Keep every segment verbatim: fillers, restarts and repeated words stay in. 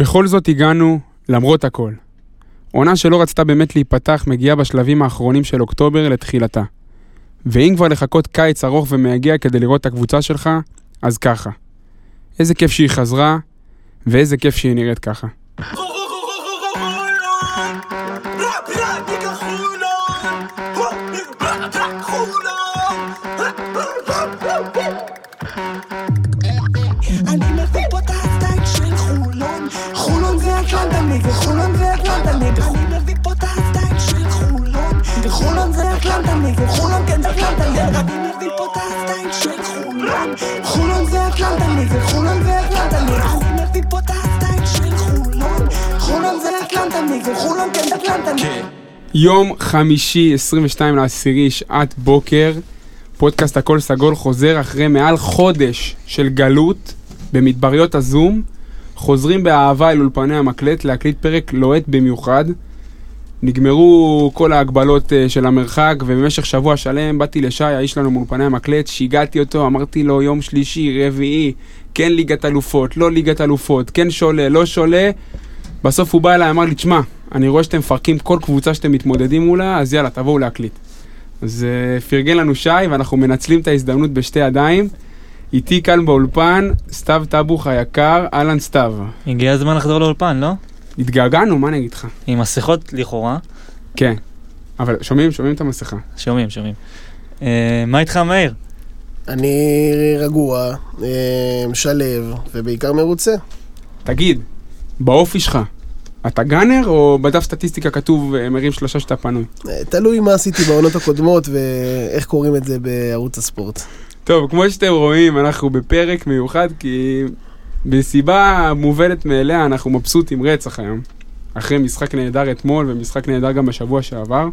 בכל זאת הגענו למרות הכל. עונה שלא רצתה באמת להיפתח מגיעה בשלבים האחרונים של אוקטובר לתחילתה. ואם כבר לחכות קיץ ארוך ומהגיע כדי לראות את הקבוצה שלך, אז ככה. איזה כיף שהיא חזרה, ואיזה כיף שהיא נראית ככה. יום חמישי עשרים ושניים לעשירי שעת בוקר, פודקאסט הכל סגול חוזר אחרי מעל חודש של גלות במדבריות הזום. חוזרים באהבה אל אולפני המקלט להקליט פרק לוהט במיוחד. נגמרו כל ההגבלות של המרחק, ובמשך שבוע שלם באתי לשי, האיש לנו מאולפני המקלט, שיגעתי אותו, אמרתי לו יום שלישי, רביעי, כן ליגת אלופות, לא ליגת אלופות, כן שולה, לא שולה. בסוף הוא בא אליי, אמר לי, תשמע, אני רואה שאתם מפרקים כל קבוצה שאתם מתמודדים מולה, אז יאללה, תבואו להקליט. אז פרגן לנו שי, ואנחנו מנצלים את ההזדמנות בשתי ידיים. איתי כאן באולפן, סתיו טבוך היקר, אלן סתיו. הגיע הזמן לחזור לאולפן, לא? התגעגענו, מה אני אגיד לך? עם מסכות לכאורה. כן, אבל שומעים, שומעים את המסכה. שומעים, שומעים. אה, מה איתך, מאיר? אני רגוע, אה, משלב, ובעיקר מרוצה. תגיד, באופי שלך, אתה גאנר או בדף סטטיסטיקה כתוב מרים שלושה שאתה פנוי? תלוי מה עשיתי בעונות הקודמות ואיך קוראים את זה בערוץ הספורט. טוב, כמו שאתם רואים, אנחנו בפרק מיוחד, כי בסיבה מובנת מאליה אנחנו מבסוטים רצח היום. אחרי משחק נהדר אתמול ומשחק נהדר גם בשבוע שעבר.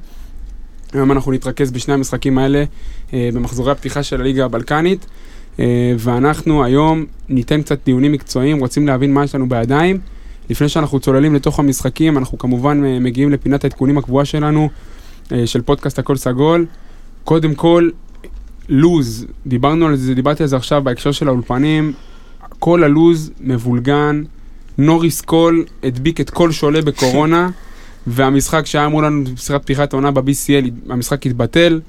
היום אנחנו נתרכז בשני המשחקים האלה במחזורי הפתיחה של הליגה הבלקנית, ואנחנו היום ניתן קצת דיונים מקצועיים, רוצים להבין מה יש לנו בידיים. לפני שאנחנו צוללים לתוך המשחקים, אנחנו כמובן מגיעים לפינת העדכונים הקבועה שלנו, של פודקאסט הכל סגול. קודם כל, לוז, דיברנו על זה, דיברתי על זה עכשיו בהקשר של האולפנים, כל הלוז מבולגן, נוריס קול הדביק את כל שולה בקורונה, והמשחק שהיה אמרו לנו בשיחת פתיחת עונה ב-בי סי אל, המשחק התבטל,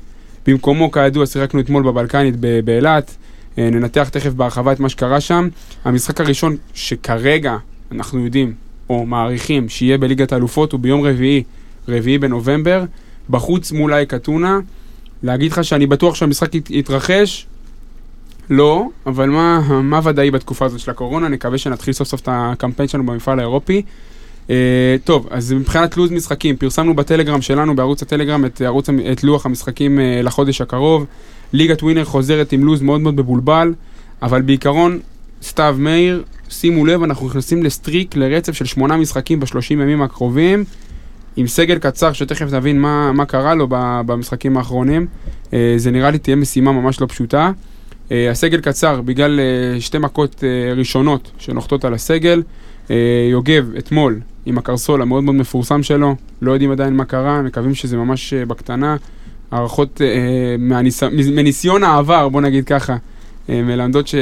במקומו כידוע שיחקנו אתמול בבלקנית באילת, ננתח תכף בהרחבה את מה שקרה שם. המשחק הראשון שכרגע אנחנו יודעים, או מעריכים, שיהיה בליגת האלופות, הוא ביום רביעי, רביעי בנובמבר, בחוץ מול איקטונה. להגיד לך שאני בטוח שהמשחק יתרחש? לא, אבל מה, מה ודאי בתקופה הזאת של הקורונה? נקווה שנתחיל סוף סוף את הקמפיין שלנו במפעל האירופי. אה, טוב, אז מבחינת לוז משחקים, פרסמנו בטלגרם שלנו, בערוץ הטלגרם, את, ערוץ, את לוח המשחקים אה, לחודש הקרוב. ליגת ווינר חוזרת עם לוז מאוד מאוד בבולבל, אבל בעיקרון, סתיו מאיר, שימו לב, אנחנו נכנסים לסטריק, לרצף של שמונה משחקים בשלושים ימים הקרובים, עם סגל קצר שתכף נבין מה, מה קרה לו במשחקים האחרונים. זה נראה לי תהיה משימה ממש לא פשוטה. הסגל קצר בגלל שתי מכות ראשונות שנוחתות על הסגל. יוגב אתמול עם הקרסול המאוד מאוד מפורסם שלו, לא יודעים עדיין מה קרה, מקווים שזה ממש בקטנה. הערכות מהניס... מניסיון העבר, בוא נגיד ככה, מלמדות ש...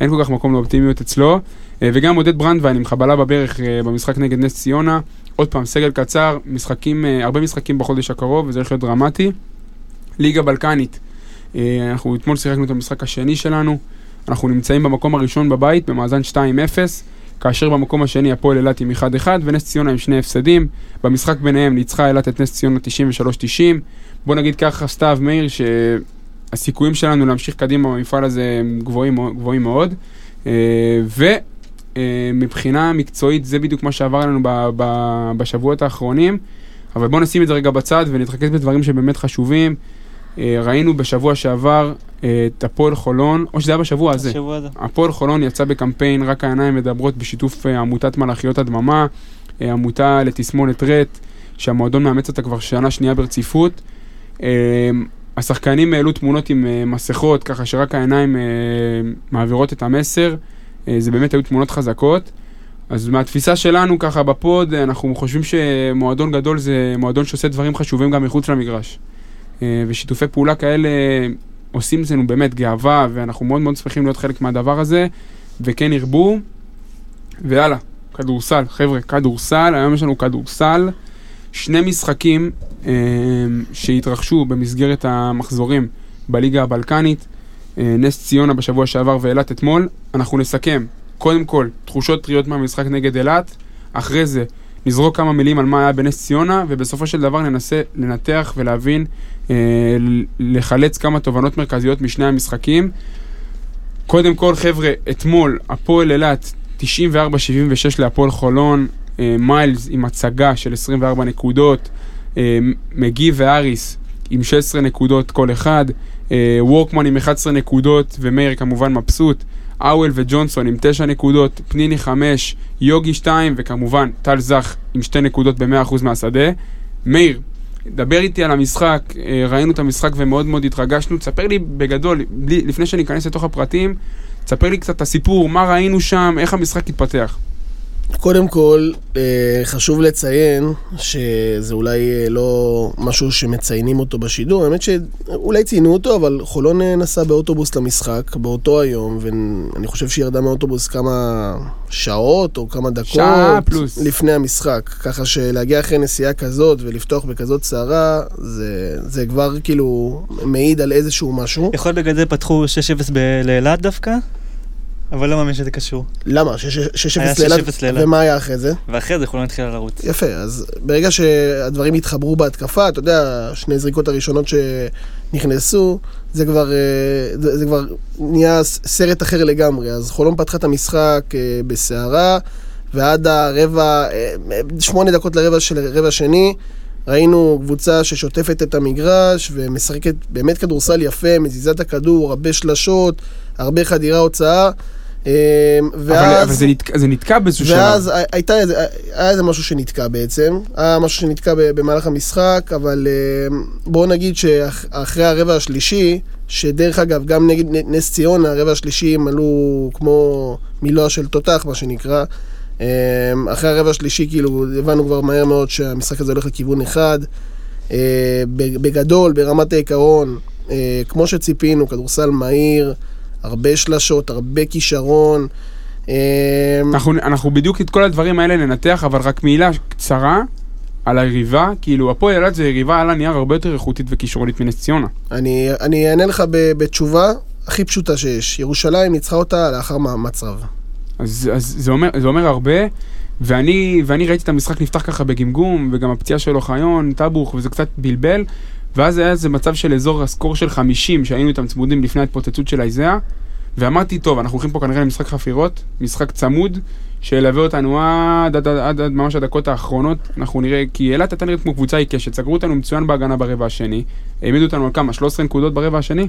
אין כל כך מקום לאופטימיות אצלו, וגם עודד ברנדווין עם חבלה בברך במשחק נגד נס ציונה, עוד פעם סגל קצר, משחקים, הרבה משחקים בחודש הקרוב, וזה הולך להיות דרמטי. ליגה בלקנית, אנחנו אתמול שיחקנו את המשחק השני שלנו, אנחנו נמצאים במקום הראשון בבית, במאזן שתיים אפס, כאשר במקום השני הפועל אילת עם אחד אחד, ונס ציונה עם שני הפסדים, במשחק ביניהם ניצחה אילת את נס ציונה תשעים ושלוש תשעים, בוא נגיד ככה סתיו מאיר ש... הסיכויים שלנו להמשיך קדימה במפעל הזה הם גבוהים, גבוהים מאוד, ומבחינה מקצועית זה בדיוק מה שעבר לנו בשבועות האחרונים, אבל בואו נשים את זה רגע בצד ונתרכז בדברים שבאמת חשובים. ראינו בשבוע שעבר את הפועל חולון, או שזה היה בשבוע הזה, הפועל חולון יצא בקמפיין רק העיניים מדברות בשיתוף עמותת מלאכיות הדממה, עמותה לתסמונת רט, שהמועדון מאמץ אותה כבר שנה שנייה ברציפות. השחקנים העלו תמונות עם מסכות, ככה שרק העיניים מעבירות את המסר. זה באמת היו תמונות חזקות. אז מהתפיסה שלנו, ככה בפוד, אנחנו חושבים שמועדון גדול זה מועדון שעושה דברים חשובים גם מחוץ למגרש. ושיתופי פעולה כאלה עושים אצלנו באמת גאווה, ואנחנו מאוד מאוד שמחים להיות חלק מהדבר הזה, וכן ירבו, ויאללה, כדורסל, חבר'ה, כדורסל, היום יש לנו כדורסל, שני משחקים אה, שהתרחשו במסגרת המחזורים בליגה הבלקנית, אה, נס ציונה בשבוע שעבר ואילת אתמול, אנחנו נסכם, קודם כל, תחושות טריות מהמשחק נגד אילת, אחרי זה נזרוק כמה מילים על מה היה בנס ציונה, ובסופו של דבר ננסה לנתח ולהבין, אה, לחלץ כמה תובנות מרכזיות משני המשחקים. קודם כל, חבר'ה, אתמול, הפועל אילת, תשעים וארבע שבעים ושש להפועל חולון, אה, מיילס עם הצגה של עשרים וארבע נקודות, אה, מגי ואריס עם שש עשרה נקודות כל אחד, אה, וורקמן עם אחת עשרה נקודות, ומאיר כמובן מבסוט, אוול וג'ונסון עם תשע נקודות, פניני חמש, יוגי שתיים, וכמובן טל זך עם שתי נקודות ב-מאה אחוז מהשדה. מאיר, דבר איתי על המשחק, ראינו את המשחק ומאוד מאוד התרגשנו, תספר לי בגדול, לפני שניכנס לתוך הפרטים, תספר לי קצת את הסיפור, מה ראינו שם, איך המשחק התפתח. קודם כל, חשוב לציין שזה אולי לא משהו שמציינים אותו בשידור, האמת שאולי ציינו אותו, אבל חולון נסע באוטובוס למשחק באותו היום, ואני חושב שהיא ירדה מהאוטובוס כמה שעות או כמה דקות לפני המשחק, ככה שלהגיע אחרי נסיעה כזאת ולפתוח בכזאת שערה, זה, זה כבר כאילו מעיד על איזשהו משהו. יכול להיות בגלל זה פתחו שש אפס בלילת דווקא? אבל לא מאמין שזה קשור. למה? שש אפס לילד, ומה היה אחרי זה? ואחרי זה חולון התחילה לרוץ. יפה, אז ברגע שהדברים התחברו בהתקפה, אתה יודע, שני זריקות הראשונות שנכנסו, זה כבר, זה כבר נהיה סרט אחר לגמרי, אז חולון פתחה את המשחק בסערה, ועד הרבע, שמונה דקות לרבע של רבע שני, ראינו קבוצה ששוטפת את המגרש ומשחקת באמת כדורסל יפה, מזיזת הכדור, הרבה שלשות, הרבה חדירה הוצאה. ואז, אבל זה נתקע, זה נתקע באיזשהו שלב. ואז הייתה, היה איזה משהו שנתקע בעצם, היה משהו שנתקע במהלך המשחק, אבל בואו נגיד שאחרי הרבע השלישי, שדרך אגב גם נגד נס ציונה, הרבע השלישי מלאו כמו מילואה של תותח, מה שנקרא, אחרי הרבע השלישי כאילו הבנו כבר מהר מאוד שהמשחק הזה הולך לכיוון אחד, בגדול, ברמת העיקרון, כמו שציפינו, כדורסל מהיר, הרבה שלשות, הרבה כישרון. אנחנו, אנחנו בדיוק את כל הדברים האלה ננתח, אבל רק מילה קצרה על היריבה, כאילו הפועל אילת זה יריבה על הנייר הרבה יותר איכותית וכישרונית מנס ציונה. אני, אני אענה לך בתשובה הכי פשוטה שיש, ירושלים ניצחה אותה לאחר מאמץ רב. אז, אז זה אומר, זה אומר הרבה, ואני, ואני ראיתי את המשחק נפתח ככה בגמגום, וגם הפציעה של אוחיון, טבוך, וזה קצת בלבל, ואז היה איזה מצב של אזור הסקור של חמישים, שהיינו איתם צמודים לפני ההתפוצצות של איזיה, ואמרתי, טוב, אנחנו הולכים פה כנראה למשחק חפירות, משחק צמוד, שילווה אותנו עד, עד, עד, עד, עד ממש הדקות האחרונות, אנחנו נראה, כי אילת הייתה נראית כמו קבוצה עיקשת, סגרו אותנו מצוין בהגנה ברבע השני, העמידו אותנו על כמה, שלוש עשרה נקודות ברבע השני,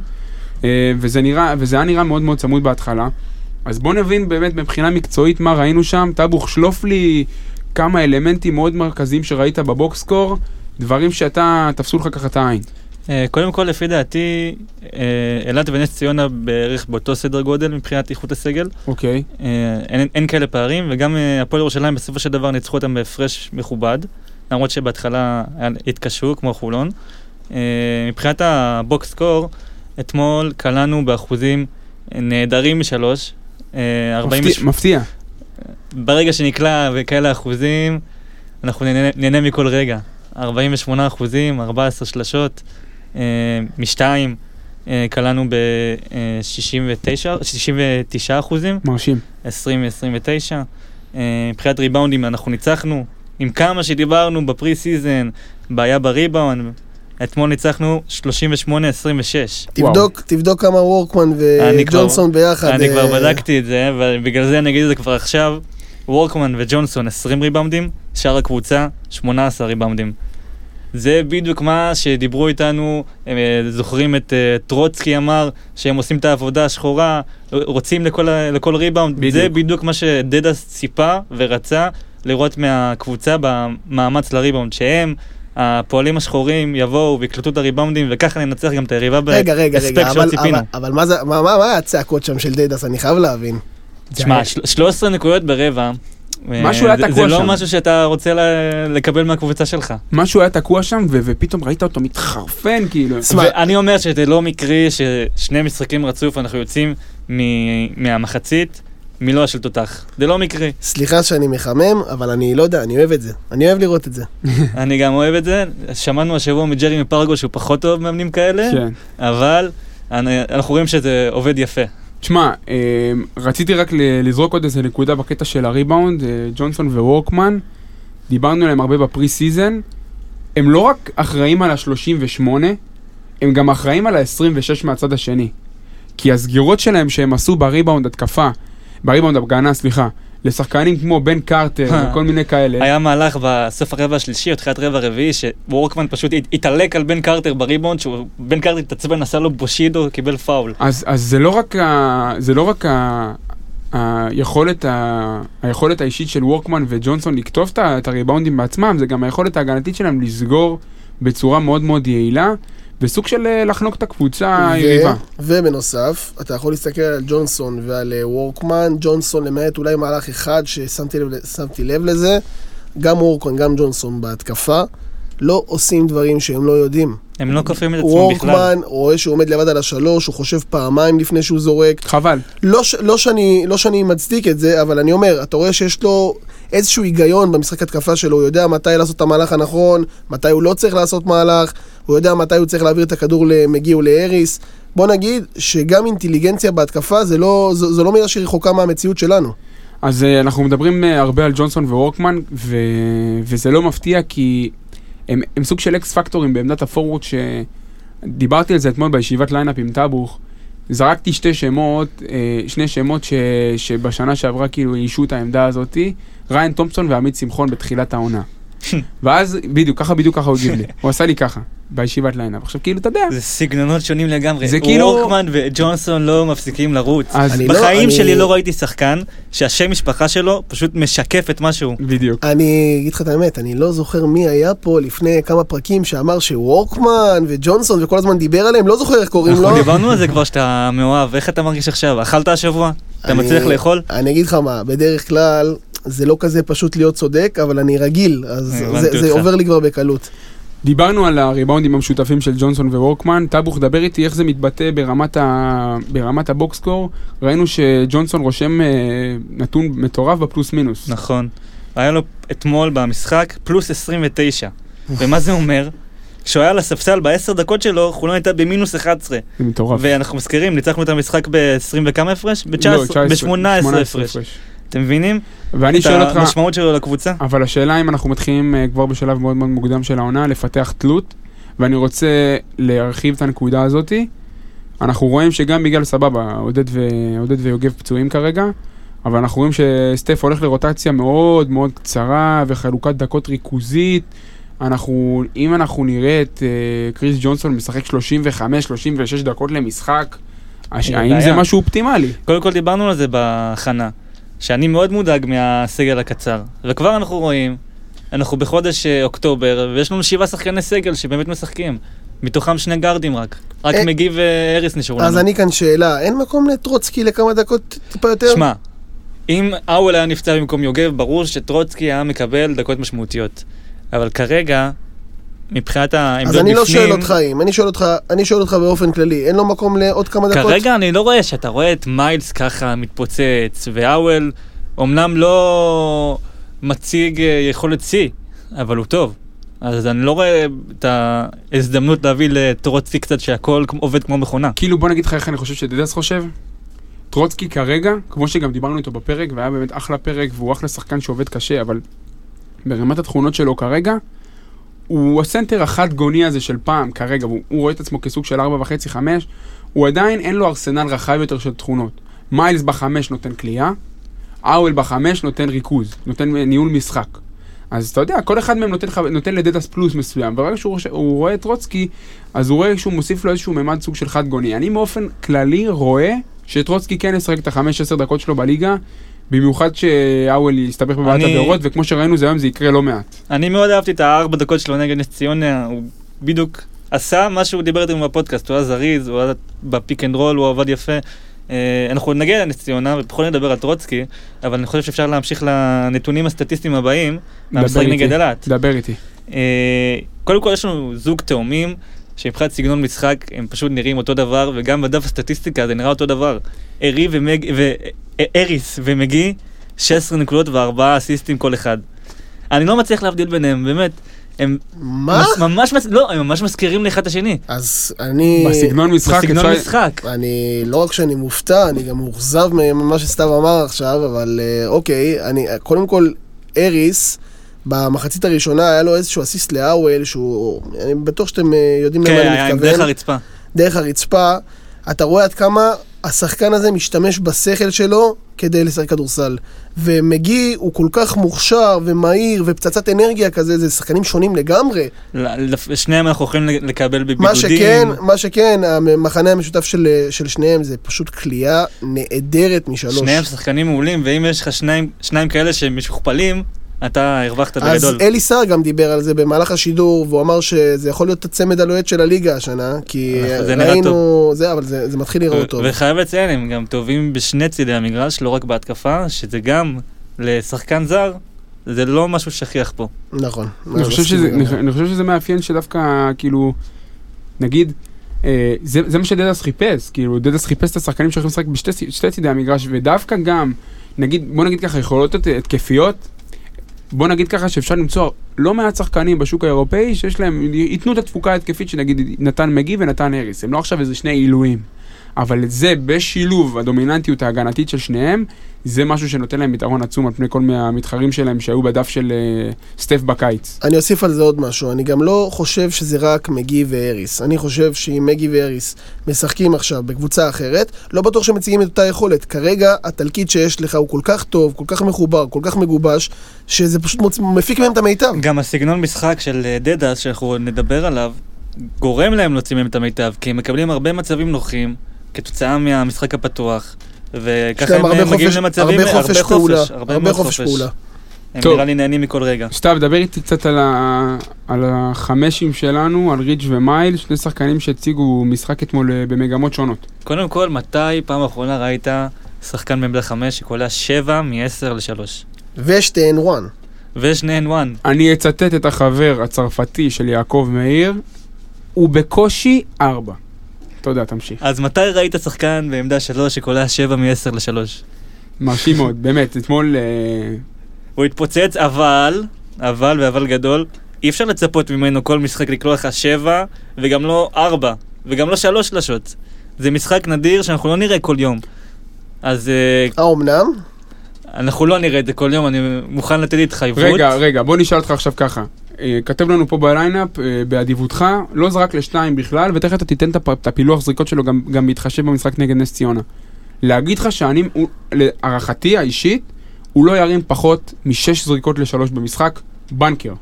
וזה נראה, וזה היה נראה מאוד מאוד צמוד בהתחלה. אז בואו נבין באמת מבחינה מקצועית מה ראינו שם. טאבוך, שלוף לי כמה אלמנטים מאוד מרכזיים שראית בבוקסקור, דברים שאתה תפסו לך ככה את העין. קודם כל, לפי דעתי, אילת ונס ציונה בערך באותו סדר גודל מבחינת איכות הסגל. אוקיי. אין, אין כאלה פערים, וגם הפועל ירושלים בסופו של דבר ניצחו אותם בהפרש מכובד, למרות שבהתחלה התקשו כמו חולון. מבחינת הבוקסקור, אתמול קלנו באחוזים נהדרים משלוש, מפתיע. ברגע שנקלע וכאלה אחוזים, אנחנו נהנה מכל רגע. ארבעים ושמונה אחוזים, ארבע עשרה שלשות, משתיים, קלענו ב-שישים ותשע אחוזים. מרשים. עשרים עשרים ותשע. מבחינת ריבאונדים אנחנו ניצחנו. עם כמה שדיברנו בפרי סיזן, בעיה בריבאונד, אתמול ניצחנו שלושים ושמונה עשרים ושש. תבדוק, תבדוק כמה וורקמן וג'ונסון ביחד. אני כבר בדקתי את זה, ובגלל זה אני אגיד את זה כבר עכשיו. וורקמן וג'ונסון עשרים ריבאונדים, שאר הקבוצה שמונה עשרה ריבאונדים. זה בדיוק מה שדיברו איתנו, הם זוכרים את טרוצקי אמר, שהם עושים את העבודה השחורה, רוצים לכל, לכל ריבאונד. בדיוק. זה בדיוק מה שדדס ציפה ורצה לראות מהקבוצה במאמץ לריבאונד, שהם הפועלים השחורים יבואו ויקלטו את הריבאונדים, וככה ננצח גם את היריבה באספקט של ציפינו. אבל מה הצעקות שם של דדס? אני חייב להבין. תשמע, שלוש עשרה נקודות ברבע, זה לא משהו שאתה רוצה לקבל מהקבוצה שלך. משהו היה תקוע שם, ופתאום ראית אותו מתחרפן, כאילו. אני אומר שזה לא מקרי ששני משחקים רצוף, אנחנו יוצאים מהמחצית מילואה של תותח. זה לא מקרי. סליחה שאני מחמם, אבל אני לא יודע, אני אוהב את זה. אני אוהב לראות את זה. אני גם אוהב את זה. שמענו השבוע מג'רי מפרגו שהוא פחות טוב מאמנים כאלה, אבל אנחנו רואים שזה עובד יפה. תשמע, רציתי רק לזרוק עוד איזה נקודה בקטע של הריבאונד, ג'ונסון ווורקמן, דיברנו עליהם הרבה בפרי סיזן, הם לא רק אחראים על ה-שלושים ושמונה, הם גם אחראים על ה-עשרים ושש מהצד השני. כי הסגירות שלהם שהם עשו בריבאונד התקפה, בריבאונד הפגנה, סליחה, לשחקנים כמו בן קארטר וכל מיני כאלה. היה מהלך בסוף הרבע השלישי, או תחילת רבע הרביעי, שוורקמן פשוט התעלק על בן קארטר בריבאונד, שבן קארטר התעצבן, עשה לו בושידו, קיבל פאול. אז זה לא רק היכולת האישית של וורקמן וג'ונסון לכתוב את הריבאונדים בעצמם, זה גם היכולת ההגנתית שלהם לסגור בצורה מאוד מאוד יעילה, בסוג של לחנוק את הקבוצה היריבה. ובנוסף, אתה יכול להסתכל על ג'ונסון ועל וורקמן, ג'ונסון למעט אולי מהלך אחד ששמתי לב לזה, גם וורקמן, גם ג'ונסון בהתקפה, לא עושים דברים שהם לא יודעים. הם לא קופים את עצמם בכלל. וורקמן רואה שהוא עומד לבד על השלוש, הוא חושב פעמיים לפני שהוא זורק. חבל. לא שאני מצדיק את זה, אבל אני אומר, אתה רואה שיש לו איזשהו היגיון במשחק התקפה שלו, הוא יודע מתי לעשות את המהלך הנכון, מתי הוא לא צריך לעשות מהלך, הוא יודע מתי הוא צריך להעביר את הכדור למגיע ולהריס. בוא נגיד שגם אינטליגנציה בהתקפה זה לא, זו, זו לא מילה שרחוקה מהמציאות שלנו. אז אנחנו מדברים הרבה על ג'ונסון וורקמן, ו... וזה לא מפתיע כי הם, הם סוג של אקס פקטורים בעמדת הפורוורד שדיברתי על זה אתמול בישיבת ליינאפ עם טאבוך, זרקתי שתי שמות, שני שמות ש... שבשנה שעברה כאילו אישו את העמדה הזאת, ריין תומפסון ועמית שמחון בתחילת העונה. ואז בדיוק, ככה בדיוק ככה הוא גיב לי. הוא עשה לי ככה, בישיבת ליינאפ. עכשיו כאילו, אתה יודע. זה סגנונות שונים לגמרי. וורקמן וג'ונסון לא מפסיקים לרוץ. בחיים שלי לא ראיתי שחקן שהשם משפחה שלו פשוט משקף את משהו. בדיוק. אני אגיד לך את האמת, אני לא זוכר מי היה פה לפני כמה פרקים שאמר שוורקמן וג'ונסון וכל הזמן דיבר עליהם, לא זוכר איך קוראים לו. אנחנו דיברנו על זה כבר שאתה מאוהב. איך אתה מרגיש עכשיו? אכלת השבוע? אתה מצליח לאכול? אני אגיד לך מה, בדרך כלל זה לא כזה פשוט להיות צודק, אבל אני רגיל, אז זה עובר לי כבר בקלות. דיברנו על הריבאונדים המשותפים של ג'ונסון ווורקמן, טאבוך דבר איתי איך זה מתבטא ברמת הבוקסקור, ראינו שג'ונסון רושם נתון מטורף בפלוס מינוס. נכון, היה לו אתמול במשחק פלוס עשרים ותשע, ומה זה אומר? כשהוא היה לספסל בעשר דקות שלו, חולון הייתה במינוס אחת עשרה. זה מטורף. ואנחנו מזכירים, ניצחנו את המשחק ב-עשרים וכמה הפרש? ב-שמונה עשרה הפרש. אתם מבינים? ואני שואל אותך... את המשמעות שלו לקבוצה? אבל השאלה אם אנחנו מתחילים כבר בשלב מאוד מאוד מוקדם של העונה, לפתח תלות, ואני רוצה להרחיב את הנקודה הזאת. אנחנו רואים שגם בגלל סבבה, עודד ויוגב פצועים כרגע, אבל אנחנו רואים שסטף הולך לרוטציה מאוד מאוד קצרה, וחלוקת דקות ריכוזית. אנחנו, אם אנחנו נראה את uh, קריס ג'ונסון משחק שלושים וחמש שלושים ושש דקות למשחק, האם זה משהו אופטימלי? קודם כל דיברנו על זה בחנה, שאני מאוד מודאג מהסגל הקצר, וכבר אנחנו רואים, אנחנו בחודש אוקטובר, ויש לנו שבעה שחקני סגל שבאמת משחקים, מתוכם שני גארדים רק, רק א... מגיב ואריס נשארו לנו. אז אני כאן שאלה, אין מקום לטרוצקי לכמה דקות טיפה יותר? שמה, אם אוול היה נפצע במקום יוגב, ברור שטרוצקי היה מקבל דקות משמעותיות. אבל כרגע, מבחינת העמדות בפנים... אז אני לא שואל אותך, אם. אני שואל אותך, אני שואל אותך באופן כללי. אין לו מקום לעוד כמה דקות? כרגע אני לא רואה שאתה רואה את מיילס ככה מתפוצץ, והאוול אומנם לא מציג יכולת סי, אבל הוא טוב. אז אני לא רואה את ההזדמנות להביא לטרוצקי קצת שהכל עובד כמו מכונה. כאילו בוא נגיד לך איך אני חושב שדדס חושב. טרוצקי כרגע, כמו שגם דיברנו איתו בפרק, והיה באמת אחלה פרק, והוא אחלה שחקן שעובד קשה, אבל... ברמת התכונות שלו כרגע, הוא הסנטר החד גוני הזה של פעם, כרגע, הוא, הוא רואה את עצמו כסוג של ארבע וחצי חמש, הוא עדיין אין לו ארסנל רחב יותר של תכונות. מיילס בחמש נותן כלייה, אוול בחמש נותן ריכוז, נותן ניהול משחק. אז אתה יודע, כל אחד מהם נותן, נותן לדטס פלוס מסוים, וברגע שהוא הוא רואה את רוצקי, אז הוא רואה שהוא מוסיף לו איזשהו ממד סוג של חד גוני. אני מאופן כללי רואה שטרוצקי כן ישחק את ה-חמש עשרה דקות שלו בליגה, במיוחד שאוול יסתבך בבעלת הבארות, וכמו שראינו זה היום זה יקרה לא מעט. אני מאוד אהבתי את הארבע דקות שלו נגד נס ציונה, הוא בדיוק עשה מה שהוא דיבר איתנו בפודקאסט, הוא היה זריז, הוא היה בפיק אנד רול, הוא עבד יפה. אנחנו נגד לנס ציונה, ופחות נדבר על טרוצקי, אבל אני חושב שאפשר להמשיך לנתונים הסטטיסטיים הבאים, מהמשחק נגד אילת. דבר איתי. קודם כל יש לנו זוג תאומים, שמבחינת סגנון משחק הם פשוט נראים אותו דבר, וגם בדף הסטטיסטיקה זה נראה אותו דבר. ארי ומג... אריס ומגי, שש עשרה נקודות וארבעה אסיסטים כל אחד. אני לא מצליח להבדיל ביניהם, באמת. הם מה? מס, ממש, לא, הם ממש מזכירים לאחד השני. אז אני... בסגנון משחק. בסגנון אפשר... משחק. אני, לא רק שאני מופתע, אני גם מוכזב ממה שסתיו אמר עכשיו, אבל אוקיי, אני, קודם כל, אריס, במחצית הראשונה היה לו איזשהו אסיסט לאוול, שהוא, אני בטוח שאתם יודעים למה אני מתכוון. כן, דרך הרצפה. דרך הרצפה. אתה רואה עד כמה השחקן הזה משתמש בשכל שלו כדי לשחק כדורסל. ומגי הוא כל כך מוכשר ומהיר ופצצת אנרגיה כזה, זה שחקנים שונים לגמרי. שניהם אנחנו יכולים לקבל בבידודים. מה שכן, מה שכן, המחנה המשותף של, של שניהם זה פשוט כלייה נהדרת משלוש. שניהם שחקנים מעולים, ואם יש לך שניים, שניים כאלה שמשוכפלים, אתה הרווחת בגדול. אז אלי שר גם דיבר על זה במהלך השידור, והוא אמר שזה יכול להיות הצמד הלוהט של הליגה השנה, כי ראינו זה, אבל זה, זה מתחיל לראות טוב. וחייב לציין, הם גם טובים בשני צידי המגרש, לא רק בהתקפה, שזה גם לשחקן זר, זה לא משהו שכיח פה. נכון. אני חושב שזה, אני חושב שזה מאפיין שדווקא, כאילו, נגיד, זה, זה מה שדדס חיפש, כאילו, דדס חיפש את השחקנים שיכולים לשחק בשתי, שתי צידי המגרש, ודווקא גם, נגיד, בוא נגיד ככה, יכולות התקפיות, בוא נגיד ככה שאפשר למצוא לא מעט שחקנים בשוק האירופאי שיש להם, ייתנו את התפוקה ההתקפית שנגיד נתן מגי ונתן אריס. הם לא עכשיו איזה שני עילויים. אבל את זה בשילוב הדומיננטיות ההגנתית של שניהם, זה משהו שנותן להם יתרון עצום על פני כל מהמתחרים שלהם שהיו בדף של uh, סטף בקיץ. אני אוסיף על זה עוד משהו. אני גם לא חושב שזה רק מגי ואריס. אני חושב שאם מגי ואריס משחקים עכשיו בקבוצה אחרת, לא בטוח שמציגים את אותה יכולת. כרגע התלקיד שיש לך הוא כל כך טוב, כל כך מחובר, כל כך מגובש, שזה פשוט מוצ... מפיק מהם את המיטב. גם הסגנון משחק של דדס שאנחנו נדבר עליו, גורם להם להוציא מהם את המיטב, כי הם מקבלים הרבה מצבים נוחים כתוצאה מהמשחק הפתוח, וככה הם מגיעים למצבים, הרבה חופש פעולה, הרבה חופש פעולה. הם נראה לי נהנים מכל רגע. סתיו, דבר איתי קצת על החמשים שלנו, על ריץ' ומייל, שני שחקנים שהציגו משחק אתמול במגמות שונות. קודם כל, מתי פעם האחרונה ראית שחקן בעמדה חמש שקולה שבע מ-עשר ל-שלוש? ושתיהן וואן. ושניהן וואן. אני אצטט את החבר הצרפתי של יעקב מאיר, הוא בקושי ארבע. תודה, תמשיך. אז מתי ראית שחקן בעמדה שלוש שקולה שבע מ-עשר ל-שלוש? מרשים מאוד, באמת, אתמול... הוא התפוצץ, אבל, אבל ואבל גדול, אי אפשר לצפות ממנו כל משחק לקלוע לך שבע, וגם לא ארבע, וגם לא שלוש שלשות. זה משחק נדיר שאנחנו לא נראה כל יום. אז... האומנם? אנחנו לא נראה את זה כל יום, אני מוכן לתת לי התחייבות. רגע, רגע, בוא נשאל אותך עכשיו ככה. כתב לנו פה בליינאפ, באדיבותך, לא זרק לשתיים בכלל, ותכף אתה תיתן את הפילוח זריקות שלו גם, גם מתחשב במשחק נגד נס ציונה. להגיד לך שאני, לערכתי האישית, הוא לא ירים פחות משש זריקות לשלוש במשחק, בנקר.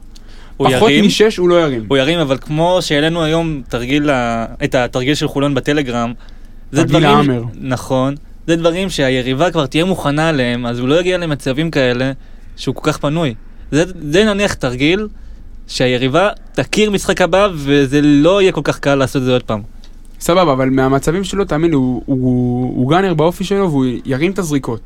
פחות ירים, משש הוא לא ירים. הוא ירים, אבל כמו שאלינו היום תרגיל, את התרגיל של חולון בטלגרם, זה דברים, לעמר. נכון, זה דברים שהיריבה כבר תהיה מוכנה עליהם, אז הוא לא יגיע למצבים כאלה שהוא כל כך פנוי. זה, זה נניח תרגיל, שהיריבה תכיר משחק הבא, וזה לא יהיה כל כך קל לעשות זה עוד פעם. סבבה, אבל מהמצבים שלו, תאמין, הוא, הוא, הוא גנר באופי שלו, והוא ירים את הזריקות.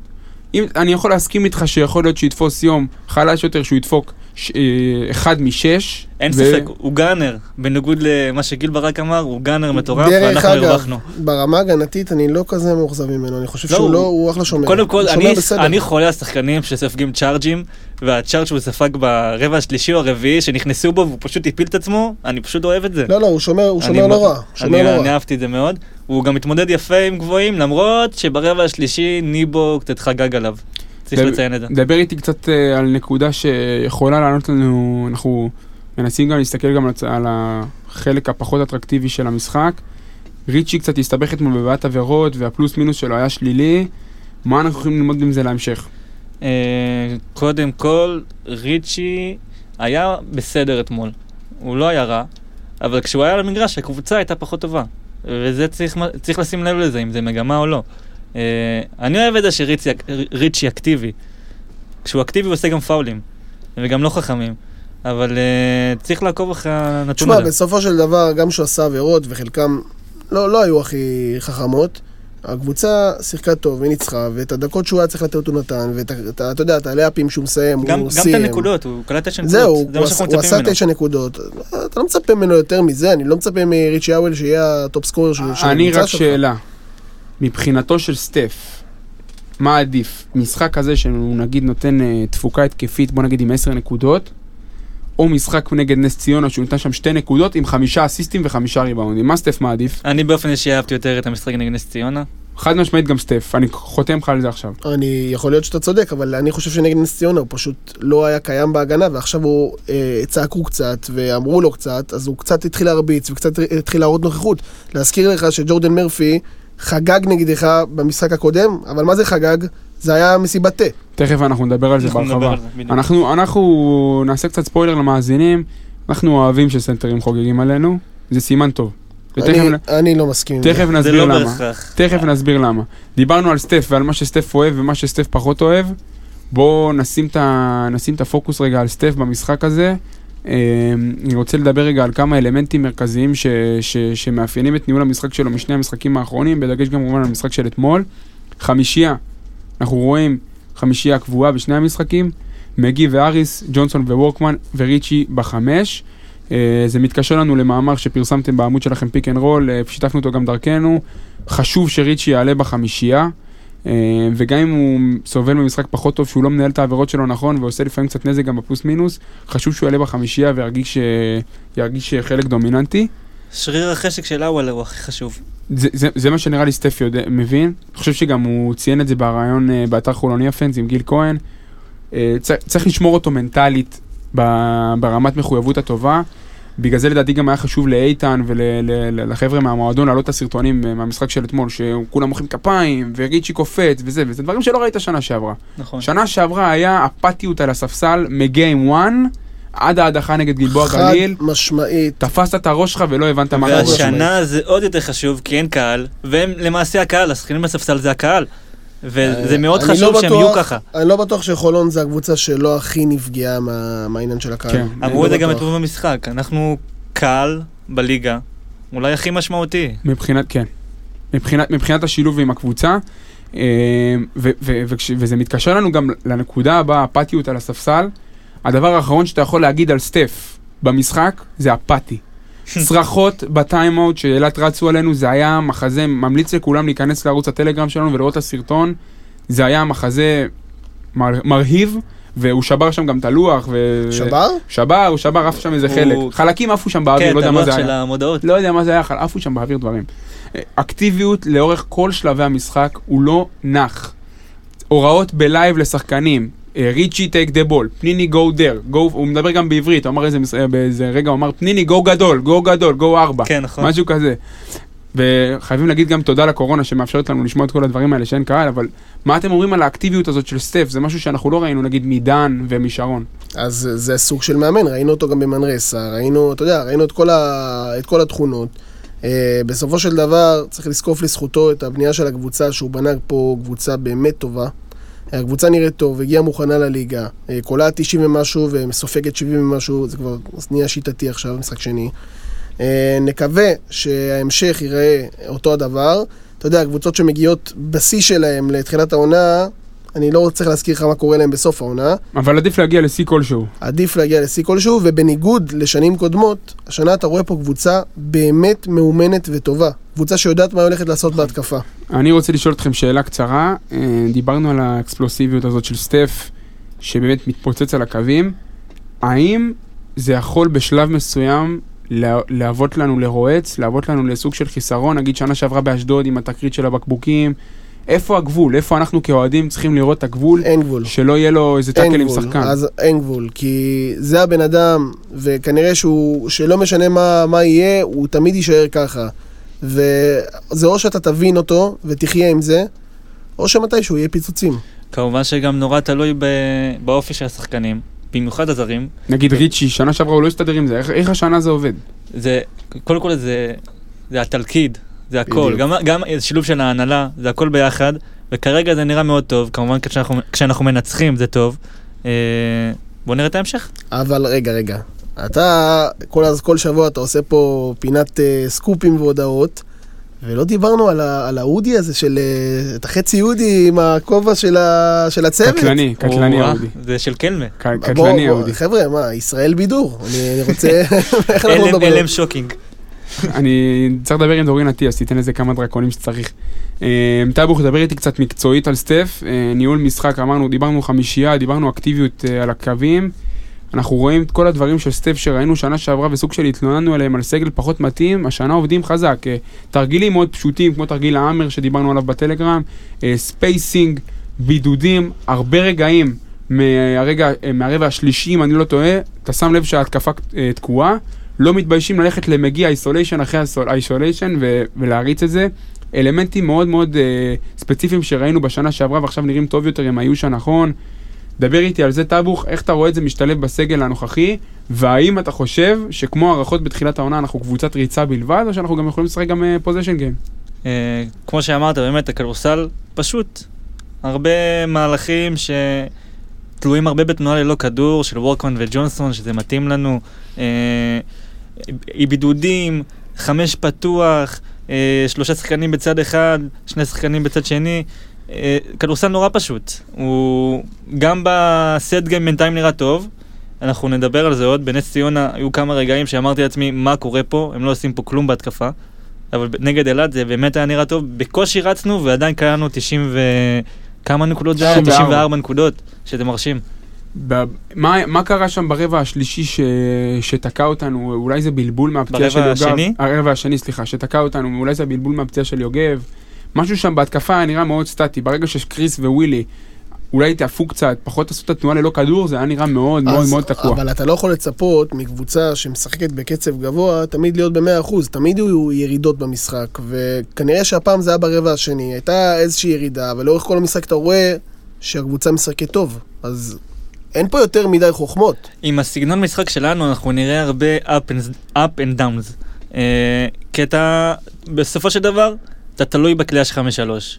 אם, אני יכול להסכים איתך שיכול להיות שיתפוס יום חלש יותר, שהוא ידפוק ש, אה, אחד משש. אין ו... ספק, הוא גנר. בניגוד למה שגיל ברק אמר, הוא גנר מטורף, ואנחנו הרווחנו. ברמה הגנתית, אני לא כזה מאוכזב ממנו. אני חושב לא, שהוא הוא... לא, הוא אחלה שומר. קודם כל, אני, אני חולה השחקנים שספגים צ'ארג'ים, והצ'ארג' שהוא ספג ברבע השלישי או הרביעי, שנכנסו בו והוא פשוט הפיל את עצמו, אני פשוט אוהב את זה. לא, לא, הוא שומר, הוא שומר לא רע. אני, אני, אני אהבתי את זה מאוד. הוא גם מתמודד יפה עם גבוהים, למרות שברבע השלישי ניבו קצת חגג עליו. צריך דבר, לציין את זה. דבר איתי קצת uh, על נקודה שיכולה לענות לנו, אנחנו מנסים גם להסתכל גם על החלק הפחות אטרקטיבי של המשחק. ריצ'י קצת הסתבך אתמול בבעת עבירות, והפלוס מינוס שלו היה שלילי. מה אנחנו יכולים ללמוד עם זה להמשך? Uh, קודם כל, ריצ'י היה בסדר אתמול. הוא לא היה רע, אבל כשהוא היה למגרש, הקבוצה הייתה פחות טובה. וזה צריך, צריך לשים לב לזה, אם זה מגמה או לא. Uh, אני אוהב את זה שריצ'י אקטיבי. כשהוא אקטיבי הוא עושה גם פאולים, וגם לא חכמים. אבל uh, צריך לעקוב אחרי הנתון הזה. תשמע, בסופו של דבר, גם שהוא עשה עבירות, וחלקם לא, לא היו הכי חכמות, הקבוצה שיחקה טוב, היא ניצחה, ואת הדקות שהוא היה צריך לתת אותו נתן, ואתה יודע, את הלאפים שהוא מסיים, גם, הוא גם סיים. גם את הנקודות, הוא קלע תשע נקודות. זהו, זה הוא, הוא, הוא עשה תשע נקודות. אתה לא מצפה ממנו יותר מזה, אני לא מצפה מריצ'י האוול שיהיה הטופ סקורר של הקבוצה שלך. אני רק שאלה, מבחינתו של סטף, מה עדיף? משחק כזה שהוא נגיד נותן תפוקה התקפית, בוא נגיד עם עשר נקודות, או משחק נגד נס ציונה שהוא נתן שם שתי נקודות עם חמישה אסיסטים וחמישה ריבאונדים. מה סטף מעדיף? אני באופן אישי אהבתי יותר את המשחק נגד נס ציונה. חד משמעית גם סטף, אני חותם לך על זה עכשיו. אני יכול להיות שאתה צודק, אבל אני חושב שנגד נס ציונה הוא פשוט לא היה קיים בהגנה, ועכשיו הוא אה, צעקו קצת ואמרו לו קצת, אז הוא קצת התחיל להרביץ וקצת התחיל להראות נוכחות. להזכיר לך שג'ורדן מרפי חגג נגדך במשחק הקודם, אבל מה זה חגג? זה היה מסיבת תה. תכף אנחנו נדבר על זה בהרחבה. אנחנו, אנחנו נעשה קצת ספוילר למאזינים, אנחנו אוהבים שסנטרים חוגגים עלינו, זה סימן טוב. אני לא מסכים. תכף נסביר למה. תכף נסביר למה. דיברנו על סטף ועל מה שסטף אוהב ומה שסטף פחות אוהב. בואו נשים את הפוקוס רגע על סטף במשחק הזה. אני רוצה לדבר רגע על כמה אלמנטים מרכזיים שמאפיינים את ניהול המשחק שלו משני המשחקים האחרונים, בדגש גם כמובן על המשחק של אתמול. חמישייה, אנחנו רואים חמישייה קבועה בשני המשחקים, מגי ואריס, ג'ונסון וורקמן וריצ'י בחמש. זה מתקשר לנו למאמר שפרסמתם בעמוד שלכם פיק אנד רול, שיתפנו אותו גם דרכנו. חשוב שריצ'י יעלה בחמישייה, וגם אם הוא סובל ממשחק פחות טוב, שהוא לא מנהל את העבירות שלו נכון, ועושה לפעמים קצת נזק גם בפלוס מינוס, חשוב שהוא יעלה בחמישייה וירגיש ש... חלק דומיננטי. שריר החשק של אוואלה הוא הכי חשוב. זה, זה, זה מה שנראה לי סטף יודע, מבין. אני חושב שגם הוא ציין את זה ברעיון באתר חולוני אפנס עם גיל כהן. צריך, צריך לשמור אותו מנטלית ברמת מחויבות הטובה. בגלל זה לדעתי גם היה חשוב לאיתן ולחבר'ה מהמועדון להעלות את הסרטונים מהמשחק של אתמול, שכולם מוחאים כפיים וריצ'י קופץ וזה, וזה דברים שלא ראית שנה שעברה. נכון. שנה שעברה היה אפתיות על הספסל מגיים וואן, עד ההדחה נגד גלבוע גליל. חד משמעית. תפסת את הראש שלך ולא הבנת מה קורה. והשנה זה עוד יותר חשוב, כי אין קהל, והם למעשה הקהל, השחקנים בספסל זה הקהל. וזה מאוד חשוב שהם יהיו ככה. אני לא בטוח שחולון זה הקבוצה שלא הכי נפגעה מהעניין של הקהל. אמרו את זה גם את רוב המשחק. אנחנו קהל בליגה, אולי הכי משמעותי. מבחינת, כן. מבחינת השילוב עם הקבוצה, וזה מתקשר לנו גם לנקודה הבאה, האפתיות על הספסל. הדבר האחרון שאתה יכול להגיד על סטף במשחק, זה אפאתי. צרחות בטיימאוט שאילת רצו עלינו, זה היה מחזה, ממליץ לכולם להיכנס לערוץ הטלגרם שלנו ולראות את הסרטון, זה היה מחזה מרהיב, והוא שבר שם גם את הלוח. ו... שבר? שבר, הוא שבר, אף שם איזה חלק. הוא... חלקים עפו שם באוויר, כן, לא יודע מה זה היה. כן, את הלוח של המודעות. לא יודע מה זה היה, עפו שם באוויר דברים. אקטיביות לאורך כל שלבי המשחק, הוא לא נח. הוראות בלייב לשחקנים. ריצ'י טייק דה בול, פניני גו דר, הוא מדבר גם בעברית, הוא אמר איזה רגע, הוא אמר פניני גו גדול, גו גדול, גו ארבע, משהו כזה. וחייבים להגיד גם תודה לקורונה שמאפשרת לנו לשמוע את כל הדברים האלה שאין קהל, אבל מה אתם אומרים על האקטיביות הזאת של סטף? זה משהו שאנחנו לא ראינו, נגיד, מידן ומשרון. אז זה סוג של מאמן, ראינו אותו גם במנרסה, ראינו, אתה יודע, ראינו את כל התכונות. בסופו של דבר, צריך לזקוף לזכותו את הבנייה של הקבוצה, שהוא בנה פה קבוצה באמת טובה. הקבוצה נראית טוב, הגיעה מוכנה לליגה, קולה תשעים ומשהו ומסופקת שבעים ומשהו, זה כבר נהיה שיטתי עכשיו, משחק שני. נקווה שההמשך ייראה אותו הדבר. אתה יודע, הקבוצות שמגיעות בשיא שלהם לתחילת העונה, אני לא צריך להזכיר לך מה קורה להם בסוף העונה. אבל עדיף להגיע לשיא כלשהו. עדיף להגיע לשיא כלשהו, ובניגוד לשנים קודמות, השנה אתה רואה פה קבוצה באמת מאומנת וטובה. קבוצה שיודעת מה הולכת לעשות בהתקפה. אני רוצה לשאול אתכם שאלה קצרה. דיברנו על האקספלוסיביות הזאת של סטף, שבאמת מתפוצץ על הקווים. האם זה יכול בשלב מסוים להוות לנו לרועץ, להוות לנו לסוג של חיסרון? נגיד שנה שעברה באשדוד עם התקרית של הבקבוקים, איפה הגבול? איפה אנחנו כאוהדים צריכים לראות את הגבול? אין גבול. שלא יהיה לו איזה טאקל עם שחקן. אז אין גבול, כי זה הבן אדם, וכנראה שהוא, שלא משנה מה, מה יהיה, הוא תמיד יישאר ככה. וזה או שאתה תבין אותו ותחיה עם זה, או שמתישהו יהיה פיצוצים. כמובן שגם נורא תלוי באופי של השחקנים, במיוחד הזרים. נגיד ריצ'י, שנה שעברה הוא לא יסתדר עם זה, איך, איך השנה זה עובד? זה, קודם כל זה, זה התלכיד. זה הכל, גם, גם שילוב של ההנהלה, זה הכל ביחד, וכרגע זה נראה מאוד טוב, כמובן כשאנחנו, כשאנחנו מנצחים זה טוב. אה, בואו נראה את ההמשך. אבל רגע, רגע, אתה כל, כל שבוע אתה עושה פה פינת אה, סקופים והודעות, ולא דיברנו על, ה, על האודי הזה של, אה, את החצי אודי עם הכובע של, ה, של הצוות. קטלני, קטלני האודי. זה של קלמה. ק, קטלני בוא, בוא, האודי. חבר'ה, מה, ישראל בידור, אני, אני רוצה... אלם שוקינג. אני צריך לדבר עם דורין עטי, אז תיתן לזה כמה דרקונים שצריך. טאבוך, דבר איתי קצת מקצועית על סטף, ניהול משחק, אמרנו, דיברנו חמישייה, דיברנו אקטיביות על הקווים, אנחנו רואים את כל הדברים של סטף שראינו שנה שעברה וסוג של התלוננו עליהם על סגל פחות מתאים, השנה עובדים חזק, תרגילים מאוד פשוטים כמו תרגיל האמר שדיברנו עליו בטלגרם, ספייסינג, בידודים, הרבה רגעים מהרגע, מהרבע השלישי, אם אני לא טועה, אתה שם לב שההתקפה תקועה, לא מתביישים ללכת למגיע איסוליישן אחרי איסוליישן ולהריץ את זה, אלמנטים מאוד מאוד ספציפיים שראינו בשנה שעברה ועכשיו נראים טוב יותר עם האיוש הנכון. דבר איתי על זה טאבוך, איך אתה רואה את זה משתלב בסגל הנוכחי, והאם אתה חושב שכמו הערכות בתחילת העונה אנחנו קבוצת ריצה בלבד, או שאנחנו גם יכולים לשחק גם פוזיישן גיים? כמו שאמרת, באמת הקרוסל פשוט, הרבה מהלכים שתלויים הרבה בתנועה ללא כדור, של וורקמן וג'ונסון, שזה מתאים לנו, בידודים, חמש פתוח, שלושה שחקנים בצד אחד, שני שחקנים בצד שני, כדורסל נורא פשוט, הוא גם בסט גיים בינתיים נראה טוב, אנחנו נדבר על זה עוד, בנס ציונה היו כמה רגעים שאמרתי לעצמי מה קורה פה, הם לא עושים פה כלום בהתקפה, אבל נגד אילת זה באמת היה נראה טוב, בקושי רצנו ועדיין קלענו תשעים וכמה נקודות זה היה? תשעים וארבע נקודות שאתם מרשים. מה, מה קרה שם ברבע השלישי ש... שתקע אותנו, אולי זה בלבול מהפציעה של יוגב, השני? הרבע השני סליחה, שתקע אותנו, אולי זה בלבול מהפציעה של יוגב, משהו שם בהתקפה נראה מאוד סטטי, ברגע שכריס ווילי אולי תעפו קצת, פחות עשו את התנועה ללא כדור, זה היה נראה מאוד מאוד מאוד תקוע. אבל אתה לא יכול לצפות מקבוצה שמשחקת בקצב גבוה, תמיד להיות ב-מאה אחוז, תמיד היו ירידות במשחק, וכנראה שהפעם זה היה ברבע השני, הייתה איזושהי ירידה, אבל לאורך כל המשחק אתה רואה שהקבוצה משחקת טוב, אז אין פה יותר מדי חוכמות. עם הסגנון משחק שלנו אנחנו נראה הרבה up and downs, כי אתה בסופו של דבר, אתה תלוי בכלי חמש שלוש.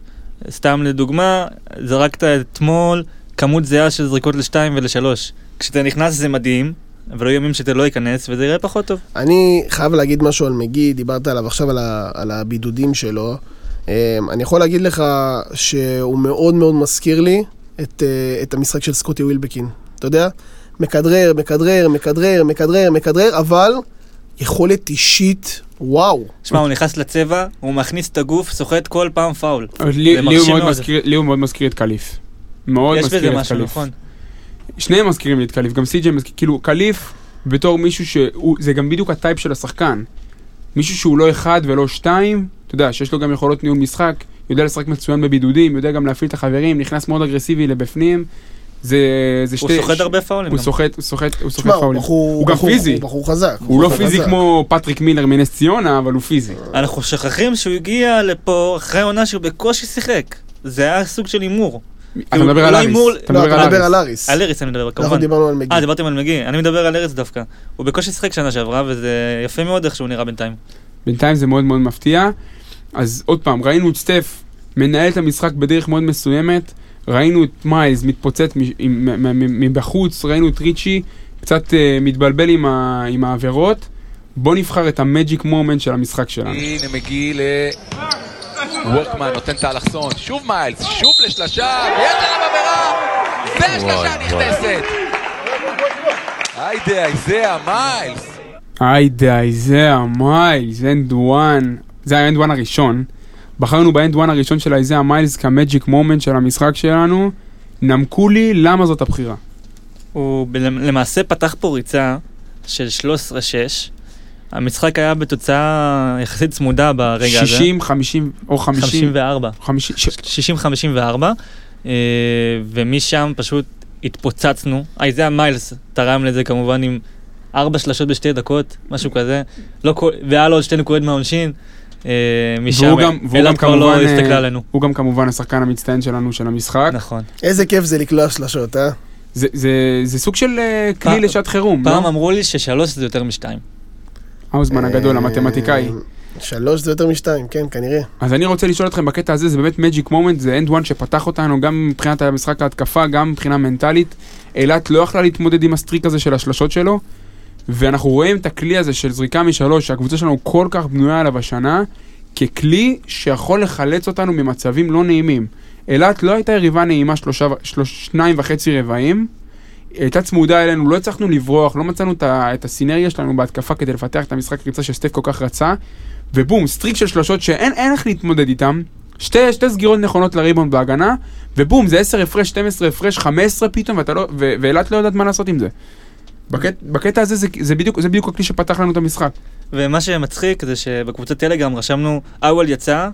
סתם לדוגמה, זרקת אתמול כמות זהה של זריקות לשתיים ולשלוש. כשאתה נכנס זה מדהים, אבל היו ימים שאתה לא ייכנס, וזה יראה פחות טוב. אני חייב להגיד משהו על מגי, דיברת עליו עכשיו על, ה- על הבידודים שלו. אני יכול להגיד לך שהוא מאוד מאוד מזכיר לי את, את המשחק של סקוטי ווילבקין. אתה יודע? מקדרר, מקדרר, מקדרר, מקדרר, מקדרר, אבל יכולת אישית, וואו. שמע, הוא נכנס לצבע, הוא מכניס את הגוף, סוחט כל פעם פאול. לי הוא מאוד מזכיר את קליף. מאוד מזכיר את קליף. יש בזה משהו, נכון. שניהם מזכירים לי את קליף, גם סי-ג'י מזכיר, כאילו קליף בתור מישהו שהוא, זה גם בדיוק הטייפ של השחקן. מישהו שהוא לא אחד ולא שתיים, אתה יודע, שיש לו גם יכולות ניהול משחק, יודע לשחק מצוין בבידודים, יודע גם להפעיל את החברים, נכנס מאוד אגרסיבי לבפנים, הוא סוחט הרבה פאולים. הוא סוחט פאולים. הוא גם פיזי. הוא לא פיזי כמו פטריק מילר מנס ציונה, אבל הוא פיזי. אנחנו שכחים שהוא הגיע לפה אחרי עונה שהוא בקושי שיחק. זה היה סוג של אימור. אתה מדבר על אריס. אתה מדבר על אריס. על אריס אני מדבר, כמובן. אנחנו דיברנו על מגי. אה, דיברתם על מגי. אני מדבר על אריס דווקא. הוא בקושי שיחק שנה שעברה, וזה יפה מאוד איך שהוא נראה בינתיים. בינתיים זה מאוד מאוד מפתיע. אז עוד פעם, ראינו את סטף מנהל את המשחק בדרך מאוד מסוימת. ראינו את מיילס מתפוצץ מבחוץ, ראינו את ריצ'י, קצת מתבלבל עם העבירות. בוא נבחר את המג'יק מומנט של המשחק שלנו. הנה מגיע לוורקמן, נותן את האלכסון, שוב מיילס, שוב לשלשה, ויש עליו עבירה, ולשלשה נכנסת. היידה, איזה המיילס. היידה, איזה המיילס, אנד וואן. זה האנד וואן הראשון. בחרנו באנד וואן הראשון של איזה המיילס כמג'יק מומנט של המשחק שלנו. נמקו לי למה זאת הבחירה. הוא למעשה פתח פה ריצה של שלוש עשרה שש. המשחק היה בתוצאה יחסית צמודה ברגע הזה. שישים חמישים או חמישים וארבע. שישים חמישים וארבע. ומשם פשוט התפוצצנו. איזה המיילס תרם לזה כמובן עם ארבע שלשות בשתי דקות, משהו כזה. והיה לו עוד שתי נקודות מהעונשין. והוא גם כמובן השחקן המצטיין שלנו של המשחק. איזה כיף זה לקלוע שלשות, אה? זה סוג של כלי לשעת חירום. פעם אמרו לי ששלוש זה יותר משתיים. האוזמן הגדול, המתמטיקאי. שלוש זה יותר משתיים, כן, כנראה. אז אני רוצה לשאול אתכם בקטע הזה, זה באמת מג'יק מומנט, זה אנד וואן שפתח אותנו גם מבחינת המשחק ההתקפה, גם מבחינה מנטלית. אילת לא יכלה להתמודד עם הסטריק הזה של השלשות שלו, ואנחנו רואים את הכלי הזה של זריקה משלוש, שהקבוצה שלנו כל כך בנויה עליו השנה, ככלי שיכול לחלץ אותנו ממצבים לא נעימים. אילת לא הייתה יריבה נעימה שלושה, שלוש, שניים וחצי רבעים, הייתה צמודה אלינו, לא הצלחנו לברוח, לא מצאנו את הסינרגיה שלנו בהתקפה כדי לפתח את המשחק ריצה שסטף כל כך רצה, ובום, סטריק של שלושות שאין איך להתמודד איתם, שתי, שתי סגירות נכונות לריבון בהגנה, ובום, זה עשר הפרש, שתים עשרה הפרש, חמש עשרה פתאום, ואתה לא, ו- ואילת לא יודעת מה לעשות עם זה. בקט, בקטע הזה זה, זה בדיוק, זה בדיוק הכלי שפתח לנו את המשחק. ומה שמצחיק זה שבקבוצת טלגרם רשמנו, אוול יצא,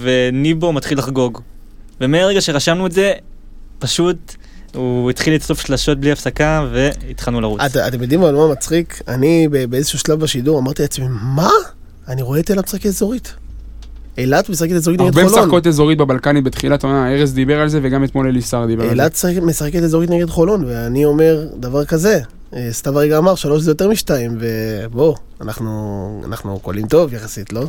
וניבו מתחיל לחגוג. ומהרגע שרשמנו את זה, פשוט הוא התחיל לצלוף שלשות בלי הפסקה, והתחלנו לרוץ. את, אתם יודעים על מה מצחיק? אני באיזשהו שלב בשידור אמרתי לעצמי, מה? אני רואה את אילת משחקת אזורית. אילת משחקת אזורית נגד חולון. הרבה משחקות אזורית בבלקנית בתחילת עונה, ארז דיבר על זה, וגם אתמול אליסר דיבר על זה. אילת משחקת אזורית נגד חולון, ואני אומר דבר כזה, סתיו הרגע אמר, שלוש זה יותר משתיים, ובוא, אנחנו, אנחנו קולים טוב יחסית, לא?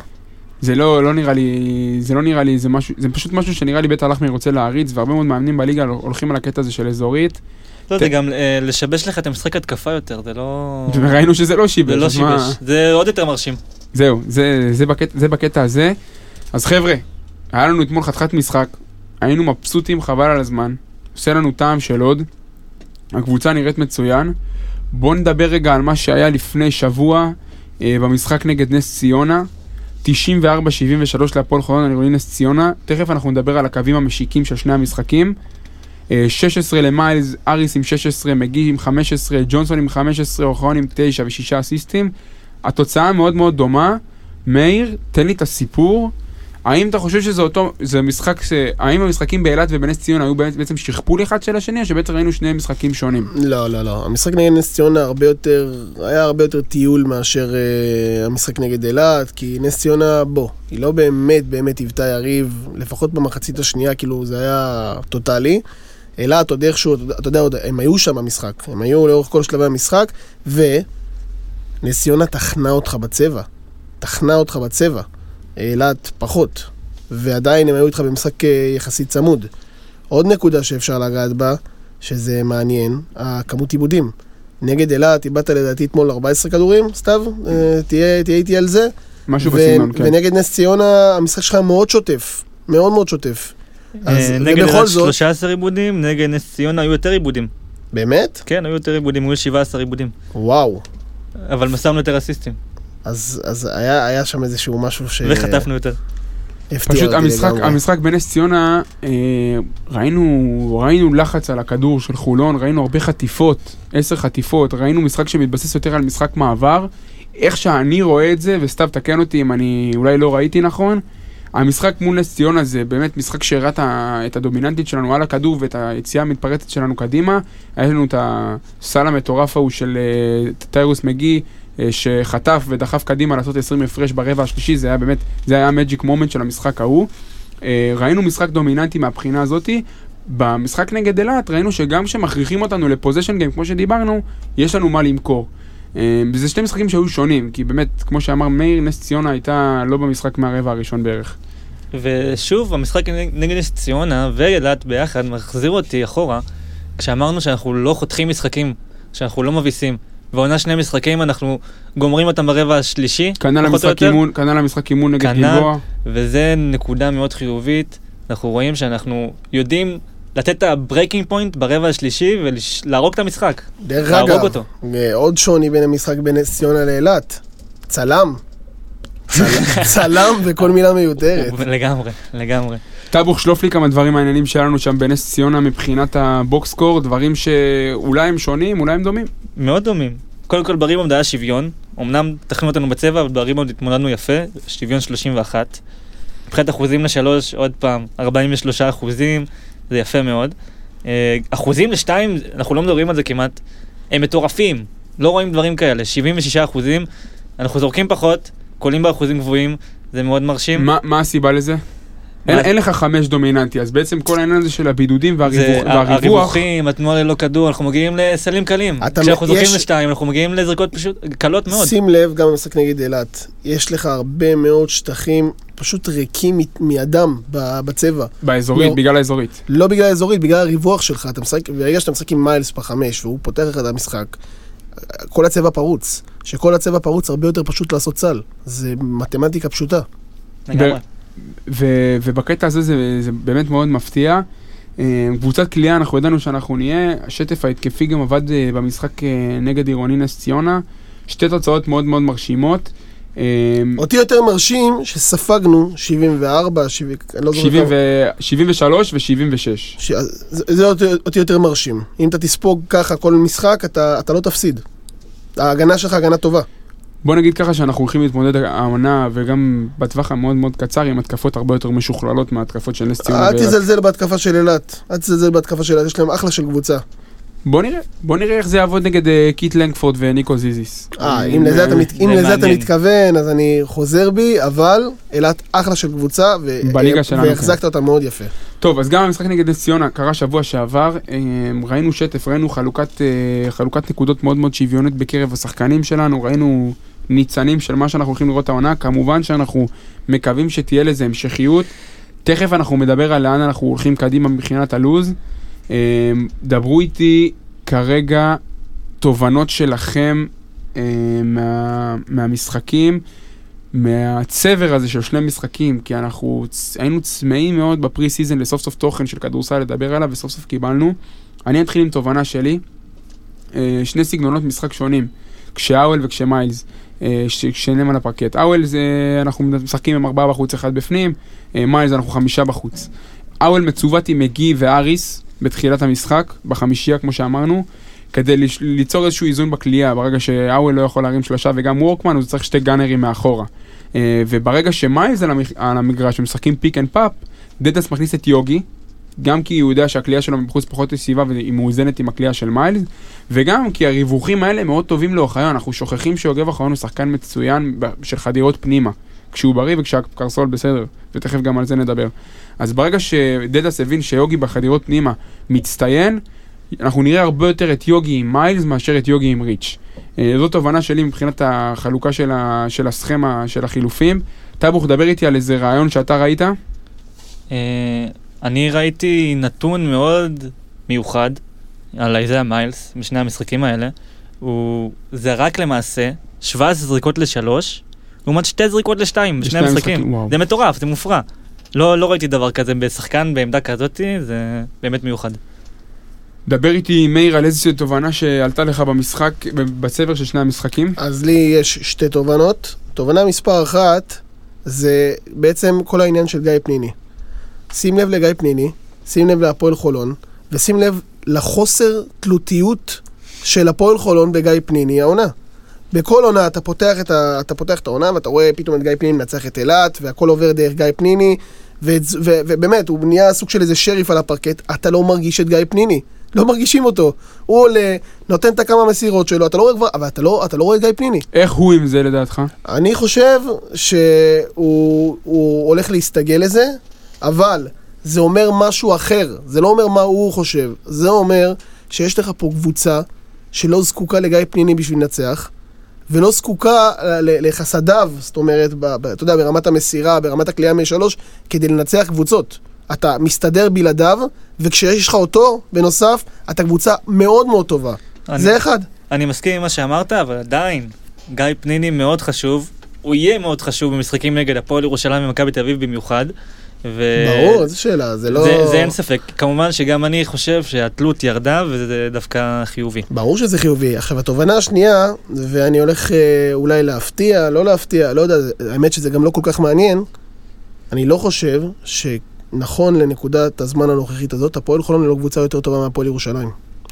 זה לא, לא נראה לי, זה לא נראה לי, זה משהו, זה פשוט משהו שנראה לי בית הלחמי רוצה להריץ, והרבה מאוד מאמנים בליגה הולכים על הקטע הזה של אזורית. לא, זה גם לשבש לך את המשחק התקפה יותר, זה לא... וראינו שזה לא שיבש, זה לא שיבש, זה עוד יותר מרשים. זהו, זה, זה בקטע, זה בקטע הזה. אז חבר'ה, היה לנו אתמול חתיכת משחק, היינו מבסוטים חבל על הזמן, עושה לנו טעם של עוד, הקבוצה נראית מצוין, בואו נדבר רגע על מה שהיה לפני שבוע, אה, במשחק נגד נס ציונה, תשעים וארבע שבעים ושלוש להפועל חולון, אני רואה נס ציונה, תכף אנחנו נדבר על הקווים המשיקים של שני המשחקים, אה, שש עשרה למיילס, אריס עם שש עשרה, מגי עם חמש עשרה, ג'ונסון עם חמש עשרה, אורחון עם תשע ושישה אסיסטים, התוצאה מאוד מאוד דומה, מאיר, תן לי את הסיפור, האם אתה חושב שזה אותו, זה משחק ש... האם המשחקים באילת ובנס ציונה היו בעצם שכפול אחד של השני, או שבעצם ראינו שני משחקים שונים? לא, לא, לא. המשחק נגד נס ציונה הרבה יותר, היה הרבה יותר טיול מאשר uh, המשחק נגד אילת, כי נס ציונה, בוא, היא לא באמת, באמת היוותה יריב, לפחות במחצית השנייה, כאילו זה היה טוטלי. אילת עוד איכשהו, אתה יודע, עוד, הם היו שם המשחק, הם היו לאורך כל שלבי המשחק, ונס ציונה תכנה אותך בצבע. תכנה אותך בצבע. אילת פחות, ועדיין הם היו איתך במשחק יחסית צמוד. עוד נקודה שאפשר לגעת בה, שזה מעניין, הכמות עיבודים. נגד אילת, איבדת לדעתי אתמול ארבעה עשר כדורים, סתיו, תהיה איתי על זה. משהו בסגנון, כן. ונגד נס ציונה, המשחק שלך מאוד שוטף, מאוד מאוד שוטף. נגד אילת שלושה עשר עיבודים, נגד נס ציונה היו יותר עיבודים. באמת? כן, היו יותר עיבודים, היו שבעה עשר עיבודים. וואו. אבל מסרנו יותר אסיסטים. אז, אז היה, היה שם איזשהו משהו ש... וחטפנו יותר. פשוט המשחק, המשחק בנס ציונה, אה, ראינו, ראינו לחץ על הכדור של חולון, ראינו הרבה חטיפות, עשר חטיפות, ראינו משחק שמתבסס יותר על משחק מעבר. איך שאני רואה את זה, וסתיו תקן אותי אם אני אולי לא ראיתי נכון, המשחק מול נס ציונה זה באמת משחק שהראה את הדומיננטית שלנו על הכדור ואת היציאה המתפרצת שלנו קדימה. היה לנו את הסל המטורף ההוא של טיירוס מגי, שחטף ודחף קדימה לעשות עשרים הפרש ברבע השלישי, זה היה באמת, זה היה המג'יק מומנט של המשחק ההוא. ראינו משחק דומיננטי מהבחינה הזאת. במשחק נגד אילת ראינו שגם כשמכריחים אותנו לפוזישן גיים, כמו שדיברנו, יש לנו מה למכור. זה שתי משחקים שהיו שונים, כי באמת, כמו שאמר מאיר, נס ציונה הייתה לא במשחק מהרבע הראשון בערך. ושוב, המשחק נגד נס ציונה ואילת ביחד מחזיר אותי אחורה, כשאמרנו שאנחנו לא חותכים משחקים, שאנחנו לא מביסים. בעונה שני משחקים, אנחנו גומרים אותם ברבע השלישי. כנ"ל המשחק אימון נגד גלבוע. וזה נקודה מאוד חיובית. אנחנו רואים שאנחנו יודעים לתת את הברקינג פוינט ברבע השלישי ולהרוג את המשחק. דרך אגב, עוד שוני בין המשחק בין ציונה לאילת. צלם. צלם וכל מילה מיותרת. לגמרי, לגמרי. טאבוך, שלוף לי כמה דברים העניינים שלנו שם בנס ציונה מבחינת הבוקסקור, דברים שאולי הם שונים, אולי הם דומים. מאוד דומים. קודם כל בריבאונד היה שוויון, אמנם תכנו אותנו בצבע, אבל בריבאונד התמודדנו יפה, שוויון שלושים ואחת. מבחינת אחוזים לשלוש, עוד פעם, ארבעים ושלושה אחוזים, זה יפה מאוד. אחוזים לשתיים, אנחנו לא מדברים על זה כמעט, הם מטורפים, לא רואים דברים כאלה, שבעים ושישה אחוזים, אנחנו זורקים פחות, קולים באחוזים גבוהים, זה מאוד מרשים. מה, מה הסיבה לזה? אין, אין לך חמש דומיננטי, אז בעצם כל העניין הזה של הבידודים והריווח... הריווחים, התנועה ללא כדור, אנחנו מגיעים לסלים קלים. כשאנחנו זוכים לשתיים, אנחנו מגיעים לזריקות פשוט קלות מאוד. שים לב, גם במשחק נגד אילת, יש לך הרבה מאוד שטחים פשוט ריקים מאדם בצבע. באזורית, בגלל האזורית. לא בגלל האזורית, בגלל הריווח שלך. ברגע שאתה משחק עם מיילס בחמש, והוא פותח לך את המשחק, כל הצבע פרוץ. שכל הצבע פרוץ הרבה יותר פשוט לעשות סל. זה מתמטיקה פשוטה. ו- ובקטע הזה זה, זה באמת מאוד מפתיע. קבוצת קליעה, אנחנו ידענו שאנחנו נהיה, השטף ההתקפי גם עבד במשחק נגד עירוני נס ציונה, שתי תוצאות מאוד מאוד מרשימות. אותי יותר מרשים שספגנו שבעים וארבע, שבעים ושלוש ו-שבעים ושש. זה אותי יותר מרשים. אם אתה תספוג ככה כל משחק, אתה לא תפסיד. ההגנה שלך הגנה טובה. בוא נגיד ככה שאנחנו הולכים להתמודד העונה, וגם בטווח המאוד מאוד קצר, עם התקפות הרבה יותר משוכללות מההתקפות של נס ציונה. אל תזלזל בהתקפה של אילת. אל תזלזל בהתקפה של אילת. יש להם אחלה של קבוצה. בוא נראה, בוא נראה איך זה יעבוד נגד קיט לנגפורד וניקו זיזיס. אה, אם לזה אתה מתכוון, אז אני חוזר בי, אבל אילת אחלה של קבוצה, והחזקת אותה מאוד יפה. טוב, אז גם המשחק נגד נס ציונה קרה שבוע שעבר, ראינו שטף, ראינו חלוקת נקודות מאוד מאוד שוויונית בקרב השחקנים שלנו, ראינו ניצנים של מה שאנחנו הולכים לראות העונה, כמובן שאנחנו מקווים שתהיה לזה המשכיות, תכף אנחנו מדבר על לאן אנחנו הולכים קדימה מבחינת הלוז, דברו איתי כרגע תובנות שלכם מה, מהמשחקים, מהצבר הזה של שני משחקים, כי אנחנו היינו צמאים מאוד בפרי סיזן לסוף סוף תוכן של כדורסל לדבר עליו, וסוף סוף קיבלנו. אני אתחיל עם תובנה שלי, שני סגנונות משחק שונים, כשאוול וכשמיילס, כששניהם על הפרקט. אוול זה אנחנו משחקים עם ארבעה בחוץ, אחד בפנים, מיילס אנחנו חמישה בחוץ. אוול מצוות עם מגי ואריס בתחילת המשחק, בחמישייה כמו שאמרנו, כדי ליצור איזשהו איזון בקליעה, ברגע שאוול לא יכול להרים שלושה וגם וורקמן, הוא צריך שתי גאנרים מאחורה. וברגע שמיילס על המגרש, ומשחקים פיק אנד פאפ, דדס מכניס את יוגי, גם כי הוא יודע שהקליעה שלו מבחוץ פחות יסיבה, והיא מאוזנת עם הקליעה של מיילס, וגם כי הריווחים האלה מאוד טובים לאוחיון, אנחנו שוכחים שיוגב אוחיון הוא שחקן מצוין של חדירות פנימה, כשהוא בריא וכשהקרסול בסדר, ותכף גם על זה נדבר. אז ברגע שדדס הבין שיוגי בחדירות פנימה מצטיין, אנחנו נראה הרבה יותר את יוגי עם מיילס מאשר את יוגי עם ריץ'. זו תובנה שלי מבחינת החלוקה של, ה... של הסכמה, של החילופים. טאבוך, דבר איתי על איזה רעיון שאתה ראית? אני ראיתי נתון מאוד מיוחד על איזה מיילס, משני המשחקים האלה. הוא זרק למעשה שבע עשרה זריקות לשלוש, לעומת שתי זריקות לשתיים, בשני המשחקים. זה מטורף, זה מופרע. לא, לא ראיתי דבר כזה בשחקן, בעמדה כזאת, זה באמת מיוחד. דבר איתי, מאיר, על איזושהי תובנה שעלתה לך במשחק, בצבר של שני המשחקים? אז לי יש שתי תובנות. תובנה מספר אחת, זה בעצם כל העניין של גיא פניני. שים לב לגיא פניני, שים לב להפועל חולון, ושים לב לחוסר תלותיות של הפועל חולון בגיא פניני, העונה. בכל עונה אתה פותח את ה... אתה פותח את העונה ואתה רואה פתאום את גיא פניני מנצח את אילת והכל עובר דרך גיא פניני ו... ו... ובאמת הוא נהיה סוג של איזה שריף על הפרקט, אתה לא מרגיש את גיא פניני, לא מרגישים אותו, הוא עולה, נותן את הכמה מסירות שלו, אתה לא רואה כבר, אבל אתה לא, אתה לא רואה את גיא פניני. איך הוא עם זה לדעתך? אני חושב שהוא הוא הולך להסתגל לזה, אבל זה אומר משהו אחר, זה לא אומר מה הוא חושב, זה אומר שיש לך פה קבוצה שלא זקוקה לגיא פניני בשביל לנצח, ולא זקוקה לחסדיו, זאת אומרת, ב, ב, אתה יודע, ברמת המסירה, ברמת הקליעה משלוש, כדי לנצח קבוצות. אתה מסתדר בלעדיו, וכשיש לך אותו, בנוסף, אתה קבוצה מאוד מאוד טובה. אני, זה אחד. אני מסכים עם מה שאמרת, אבל עדיין, גיא פניני מאוד חשוב, הוא יהיה מאוד חשוב במשחקים נגד הפועל ירושלים ומכבי תל אביב במיוחד. ו... ברור, זו שאלה, זה לא... זה, זה אין ספק, כמובן שגם אני חושב שהתלות ירדה וזה דווקא חיובי. ברור שזה חיובי, עכשיו התובנה השנייה, ואני הולך אולי להפתיע, לא להפתיע, לא יודע, האמת שזה גם לא כל כך מעניין, אני לא חושב שנכון לנקודת הזמן הנוכחית הזאת, הפועל חולון לא קבוצה יותר טובה מהפועל ירושלים.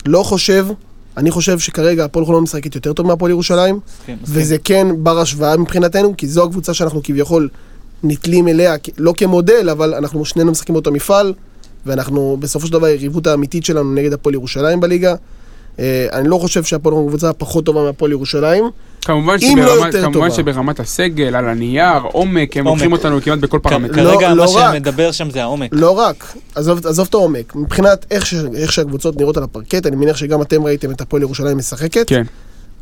לא חושב, אני חושב שכרגע הפועל חולון משחקית יותר טוב מהפועל ירושלים, כן, וזה כן בר השוואה מבחינתנו, כי זו הקבוצה שאנחנו כביכול... נטלים אליה, לא כמודל, אבל אנחנו שנינו משחקים באותו מפעל, ואנחנו בסופו של דבר היריבות האמיתית שלנו נגד הפועל ירושלים בליגה. אני לא חושב שהפועל קבוצה פחות טובה מהפועל ירושלים, כמובן שברמת הסגל, על הנייר, עומק, הם לוקחים אותנו כמעט בכל פרמטר. כרגע מה שמדבר שם זה העומק. לא רק, עזוב את העומק. מבחינת איך שהקבוצות נראות על הפרקט, אני מניח שגם אתם ראיתם את הפועל ירושלים משחקת.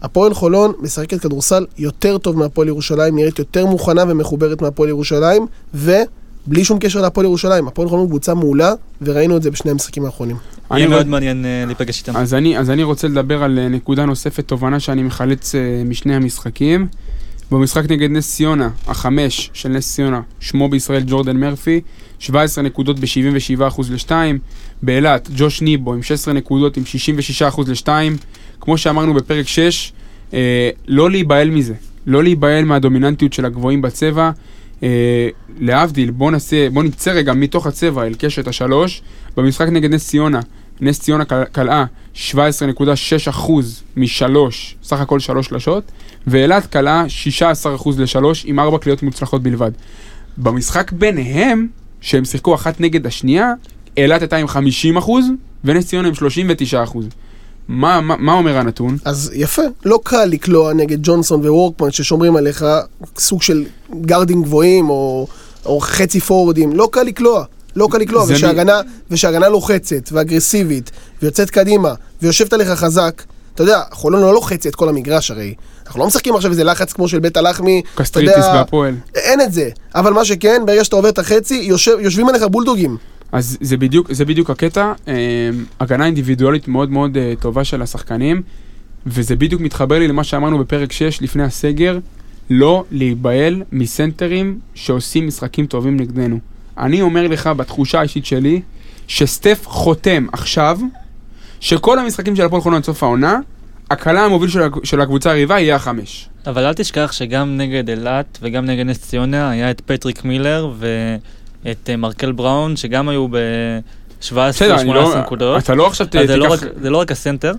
הפועל חולון משחקת כדורסל יותר טוב מהפועל ירושלים, נראית יותר מוכנה ומחוברת מהפועל ירושלים, ובלי שום קשר להפועל ירושלים. הפועל חולון קבוצה מעולה, וראינו את זה בשני המשחקים האחרונים. אני מאוד מעניין להיפגש איתם. אז אני רוצה לדבר על נקודה נוספת, תובנה שאני מחלץ משני המשחקים, במשחק נגד נס ציונה, החמש של נס ציונה, שמו בישראל ג'ורדן מרפי, שבע עשרה נקודות ב-שבעים ושבעה אחוז ל-שתיים, באילת, ג'וש ניבו עם שש עשרה נקודות עם שישים ושישה אחוז ל-שתיים, כמו שאמרנו בפרק שש, אה, לא להיבהל מזה, לא להיבהל מהדומיננטיות של הגבוהים בצבע, אה, להבדיל, בוא, נעשה, בוא נצא רגע מתוך הצבע אל קשת השלוש, במשחק נגד נס ציונה, נס ציונה קלעה שבע עשרה נקודה שש אחוז משלוש, סך הכל שלוש שלשות, ואילת קלעה שישה עשר אחוז לשלוש עם ארבע קליעות מוצלחות בלבד. במשחק ביניהם, שהם שיחקו אחת נגד השנייה, אילת הייתה עם חמישים אחוז ונס ציונה עם שלושים ותשעה אחוז. מה, מה, מה אומר הנתון? אז יפה, לא קל לקלוע נגד ג'ונסון וורקמן ששומרים עליך סוג של גארדים גבוהים או, או חצי פורדים, לא קל לקלוע. לא קל לקלוע, ושהגנה, ושהגנה לוחצת ואגרסיבית, ויוצאת קדימה, ויושבת עליך חזק, אתה יודע, חולון לא לוחצת כל המגרש הרי. אנחנו לא משחקים עכשיו איזה לחץ כמו של בית הלחמי, קסטריטיס והפועל. אין את זה. אבל מה שכן, ברגע שאתה עובר את החצי, יושב, יושבים עליך בולדוגים. אז זה בדיוק, זה בדיוק הקטע. הגנה אינדיבידואלית מאוד מאוד טובה של השחקנים, וזה בדיוק מתחבר לי למה שאמרנו בפרק שש לפני הסגר, לא להיבהל מסנטרים שעושים משחקים טובים נגדנו. אני אומר לך בתחושה האישית שלי, שסטף חותם עכשיו, שכל המשחקים של הפועל חולון עד סוף העונה, הקלה המוביל של הקבוצה הריבה יהיה החמש. אבל אל תשכח שגם נגד אילת וגם נגד נס ציונה, היה את פטריק מילר ואת מרקל בראון, שגם היו ב-שבע עשרה שמונה עשרה נקודות. אתה לא עכשיו תיקח... זה לא רק הסנטר.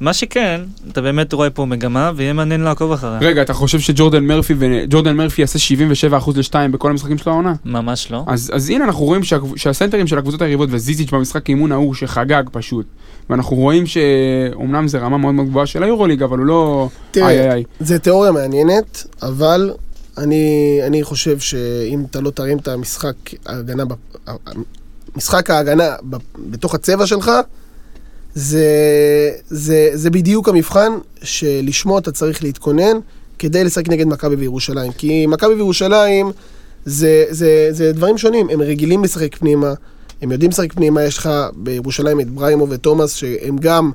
מה שכן, אתה באמת רואה פה מגמה, ויהיה מעניין לעקוב אחריה. רגע, אתה חושב שג'ורדן מרפי, ג'ורדן מרפי יעשה שבעים ושבע אחוז ל-שתיים בכל המשחקים של העונה? ממש לא. אז, אז הנה אנחנו רואים שה, שהסנטרים של הקבוצות היריבות, וזיזיץ' במשחק אימון ההוא שחגג פשוט. ואנחנו רואים שאומנם זה רמה מאוד מאוד גבוהה של היורוליג, אבל הוא לא... תראה, איי, איי. זה תיאוריה מעניינת, אבל אני, אני חושב שאם אתה לא תרים את המשחק ההגנה, משחק ההגנה בתוך הצבע שלך, זה, זה, זה בדיוק המבחן שלשמו אתה צריך להתכונן כדי לשחק נגד מכבי וירושלים. כי מכבי וירושלים זה, זה, זה דברים שונים. הם רגילים לשחק פנימה, הם יודעים לשחק פנימה. יש לך בירושלים את בריימו ותומאס שהם גם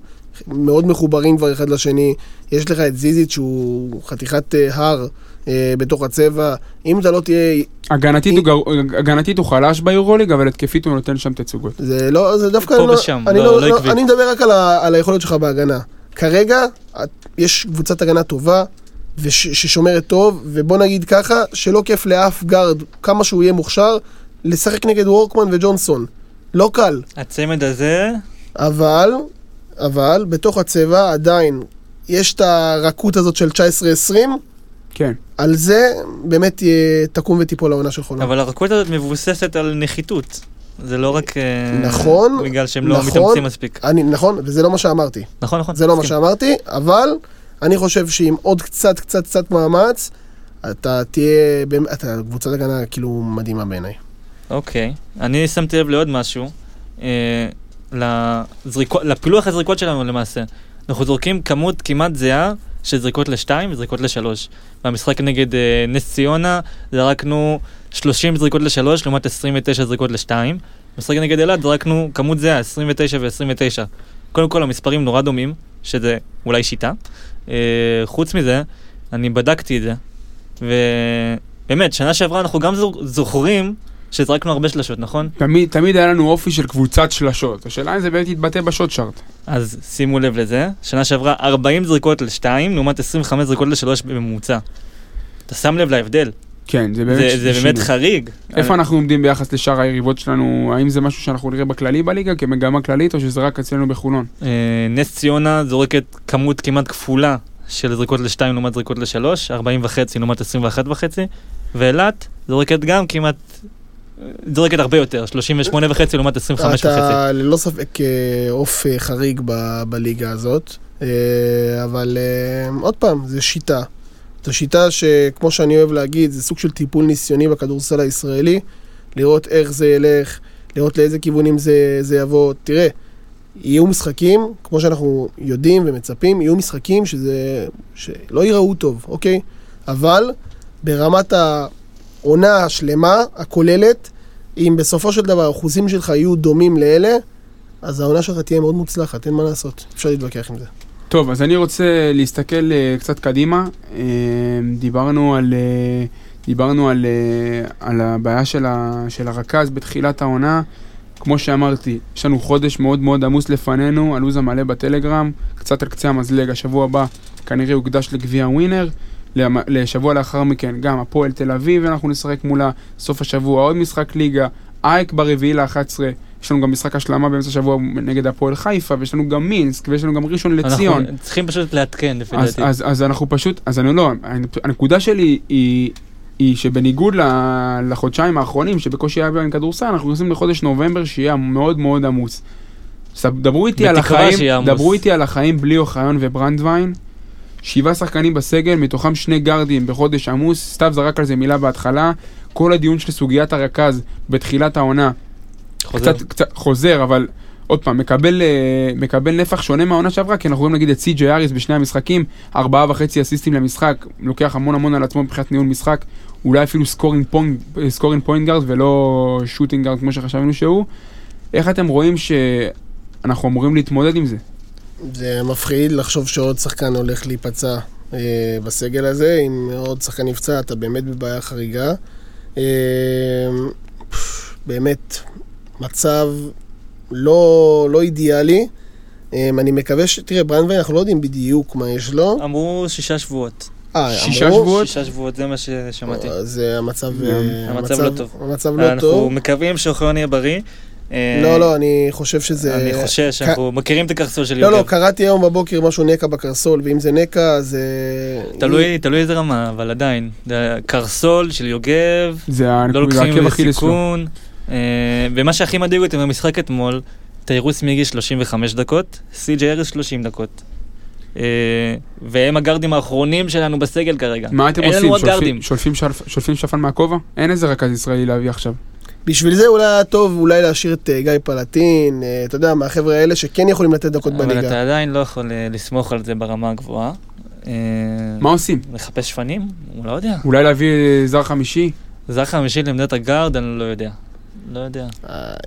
מאוד מחוברים כבר אחד לשני. יש לך את זיזית שהוא חתיכת הר בתוך הצבע. אם אתה לא תהיה... הגנתית הוא חלש ביורוליג, אבל התקפית הוא נותן שם תצוגות. זה לא, זה דווקא... פה ושם, לא עקבי. אני מדבר רק על היכולת שלך בהגנה. כרגע יש קבוצת הגנה טובה, ששומרת טוב, ובוא נגיד ככה, שלא כיף לאף גארד, כמה שהוא יהיה מוכשר, לשחק נגד וורקמן וג'ונסון. לא קל. הצמד הזה... אבל, אבל, בתוך הצבע עדיין יש את הרכות הזאת של תשע עשרה עשרים, כן. על זה באמת תקום וטיפול העונה של חולון. אבל הרכות הזאת מבוססת על נחיתות. זה לא רק נכון, בגלל שהם נכון, לא מתאמצים מספיק. אני, נכון, וזה לא מה שאמרתי. נכון, נכון. זה לא מה שאמרתי, אבל אני חושב שעם עוד קצת, קצת, קצת מאמץ, אתה תהיה, אתה קבוצת הגנה כאילו מדהימה בעיניי. אוקיי. אני שמתי לב לעוד משהו, אה, לזריקות, לפילוח הזריקות שלנו למעשה. אנחנו זורקים כמות כמעט זהה, שזריקות לשתיים וזריקות לשלוש. במשחק נגד אה, נס ציונה זרקנו שלושים זריקות לשלוש, לעומת עשרים ותשע זריקות לשתיים. במשחק נגד אילת זרקנו כמות זהה, עשרים ותשע ו-עשרים ותשע. קודם כל המספרים נורא דומים, שזה אולי שיטה. אה, חוץ מזה, אני בדקתי את זה, ובאמת, שנה שעברה אנחנו גם זוכרים שזרקנו הרבה שלשות, נכון? תמיד, תמיד היה לנו אופי של קבוצת שלשות. השאלה אם זה באמת יתבטא בשוט שרט. אז שימו לב לזה. שנה שעברה ארבעים זריקות ל-שתיים, לעומת עשרים וחמש זריקות ל-שלוש בממוצע. אתה שם לב להבדל. כן, זה באמת, זה, ש... זה באמת חריג. איפה אני... אנחנו עומדים ביחס לשאר היריבות שלנו? האם זה משהו שאנחנו נראה בכללי בליגה, כמגמה כללית, או שזה רק אצלנו בחולון? אה, נס ציונה זורקת כמות כמעט כפולה של זריקות ל-שתיים, לעומת זריקות ל-שלוש, ארבעים וחצי, לעומת עשרים ואחת וחצי, ואילת זורקת גם כמעט זורקת הרבה יותר, שלושים ושמונה וחצי לעומת עשרים וחמש וחצי. אתה ללא ספק אוף חריג בליגה הזאת, אבל עוד פעם, זה שיטה. זו שיטה שכמו שאני אוהב להגיד, זה סוג של טיפול ניסיוני בכדורסל הישראלי, לראות איך זה ילך, לראות לאיזה כיוונים זה יבוא. תראה, יהיו משחקים, כמו שאנחנו יודעים ומצפים, יהיו משחקים שלא ייראו טוב, אוקיי? אבל ברמת ה... עונה שלמה, הכוללת, אם בסופו של דבר האחוזים שלך יהיו דומים לאלה, אז העונה שלך תהיה מאוד מוצלחת, אין מה לעשות, אפשר להתווכח עם זה. טוב, אז אני רוצה להסתכל קצת קדימה. דיברנו על דיברנו על על הבעיה של ה, של הרכז בתחילת העונה. כמו שאמרתי, יש לנו חודש מאוד מאוד עמוס לפנינו, הלו"ז המלא בטלגרם, קצת על קצה המזלג. השבוע הבא כנראה הוקדש לגביע ווינר, לשבוע לאחר מכן גם הפועל תל אביב, ואנחנו נשחק מולה. סוף השבוע עוד משחק ליגה, אייק ברביעי ל-אחת עשרה, יש לנו גם משחק השלמה באמצע השבוע נגד הפועל חיפה, ויש לנו גם מינסק, ויש לנו גם ראשון לציון. אנחנו צריכים פשוט להתקן, לפי דעתי. אז, אז, אז אנחנו פשוט, אז אני לא, הנקודה שלי היא, היא שבניגוד לחודשיים האחרונים, שבקושי היה בין כדורסל, אנחנו עושים לחודש נובמבר שיהיה מאוד מאוד עמוס. דברו איתי על החיים, דברו איתי על החיים בלי אוחיון וברנדווין, שבעה שחקנים בסגל, מתוכם שני גרדים בחודש עמוס, סתיו זרק על זה מילה בהתחלה, כל הדיון של סוגיית הרכז בתחילת העונה, חוזר. קצת, קצת, חוזר, אבל עוד פעם, מקבל, מקבל נפח שונה מהעונה שעברה, כי אנחנו רואים נגיד את סי.ג'יי אריס בשני המשחקים, ארבעה וחצי אסיסטים למשחק, לוקח המון המון על עצמו מבחינת ניהול משחק, אולי אפילו סקורינג פוינט, סקורינג פוינט גארד ולא שוטינג גארד כמו שחשבנו שהוא. איך אתם רואים שאנחנו אמורים להתמודד עם זה? זה מפחיד לחשוב שעוד שחקן הולך להיפצע אה, בסגל הזה. אם עוד שחקן נפצע, אתה באמת בבעיה חריגה. אה, באמת, מצב לא, לא אידיאלי. אה, אני מקווה שתראה, ברנדווין, אנחנו לא יודעים בדיוק מה יש לו. אמרו שישה שבועות. אה, שישה אמרו? שבועות? שישה שבועות, זה מה ששמעתי. אז המצב, המצב, המצב לא טוב. המצב לא אנחנו טוב. מקווים שאוחיון יהיה בריא. לא, לא, אני חושב שזה... אני חושב שאנחנו מכירים את הקרסול של יוגב. לא, לא, קראתי היום בבוקר משהו נקע בקרסול, ואם זה נקע, זה... תלוי איזה רמה, אבל עדיין. קרסול של יוגב, לא לוקחים לסיכון. ומה שהכי מדאיג אותם במשחק אתמול, תיירוס מיגי שלושים וחמש דקות, סי.ג'יי אריס שלושים דקות. והם הגרדים האחרונים שלנו בסגל כרגע. מה אתם עושים? שולפים שפן מהכובע? אין איזה רכז ישראלי להביא עכשיו. בשביל זה אולי טוב, אולי להשאיר את גיא פלטין, אתה יודע, מהחבר'ה האלה שכן יכולים לתת דקות בליגה. אבל אתה עדיין לא יכול לסמוך על זה ברמה הגבוהה. מה עושים? לחפש שפנים? הוא לא יודע. אולי להביא זר חמישי? זר חמישי למדת הגארד, אני לא יודע. לא יודע.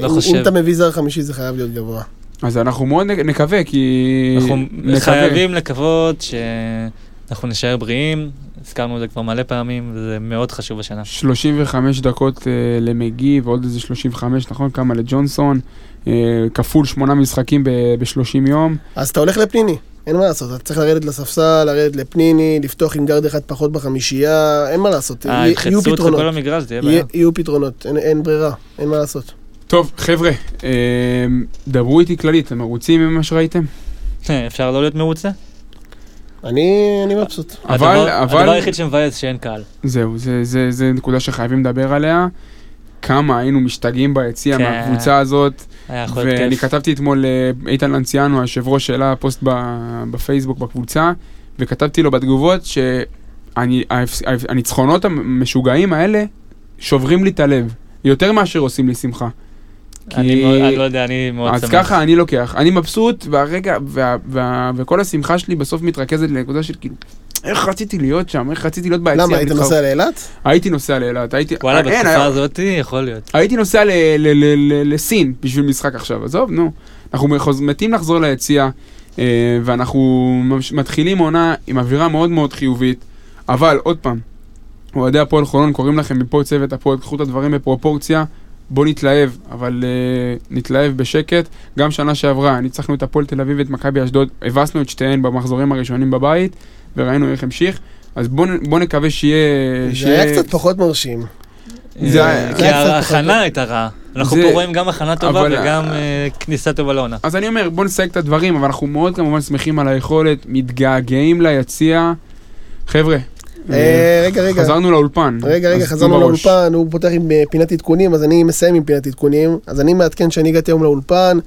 לא חושב. אם אתה מביא זר חמישי, זה חייב להיות גבוה. אז אנחנו מאוד נקווה, כי... אנחנו חייבים לקוות שאנחנו נשאר בריאים. הזכרנו את זה כבר מלא פעמים, וזה מאוד חשוב השנה. שלושים וחמש דקות uh, למגי, ועוד איזה שלושים וחמש, נכון? כמה לג'ונסון, uh, כפול שמונה משחקים ב-שלושים יום. אז אתה הולך לפניני, אין מה לעשות. אתה צריך לרדת לספסל, לרדת לפניני, לפתוח עם גרד אחד פחות בחמישייה, אין מה לעשות. אה, יהיו פתרונות. כל המגרש, זה יהיה בעיה. יהיו פתרונות, אין, אין ברירה, אין מה לעשות. טוב, חבר'ה, אה, דברו איתי כללית, אתם מרוצים ממה שראיתם? אפשר לא להיות מרוצה? אני, אני מבסוט. אבל, הדבר, אבל... הדבר היחיד שמבאס שאין קהל. זהו, זה, זה, זה נקודה שחייבים לדבר עליה. כמה היינו משתגעים ביציאה כן. מהקבוצה הזאת. ואני כתבתי אתמול איתן לנציאנו, היושב ראש, שאלה פוסט בפייסבוק בקבוצה, וכתבתי לו בתגובות שהניצחונות המשוגעים האלה שוברים לי את הלב. יותר מאשר עושים לי שמחה. אני לא יודע, אני מאוד שמח. אז ככה אני לוקח, אני מבסוט, והרגע, וכל השמחה שלי בסוף מתרכזת לנקודה של כאילו, איך רציתי להיות שם, איך רציתי להיות ביציאה. למה, היית נוסע לאילת? הייתי נוסע לאילת. וואלה, בתקופה הזאת יכול להיות. הייתי נוסע לסין בשביל משחק עכשיו, עזוב, נו. אנחנו מתים לחזור ליציאה, ואנחנו מתחילים עונה עם אווירה מאוד מאוד חיובית, אבל עוד פעם, אוהדי הפועל חולון קוראים לכם מפה צוות הפועל, קחו את הדברים בפרופורציה, בוא נתלהב, אבל uh, נתלהב בשקט. גם שנה שעברה, ניצחנו את הפועל תל אביב ואת מכבי אשדוד, הבסנו את שתיהן במחזורים הראשונים בבית, וראינו איך המשיך, אז בוא, בוא נקווה שיהיה... זה שיה... היה קצת פחות מרשים. כי ההכנה הייתה רעה. אנחנו פה רואים גם הכנה טובה וגם כניסה טובה לעונה. אז אני אומר, בוא נסייג את הדברים, אבל אנחנו מאוד כמובן שמחים על היכולת, מתגעגעים ליציאה. חבר'ה, רגע, רגע. חזרנו לאולפן. רגע, רגע, חזרנו לאולפן, הוא פותח עם פינת עדכונים, אז אני מסיים עם פינת עדכונים, אז אני מעדכן שאני הגעתי היום לאולפן,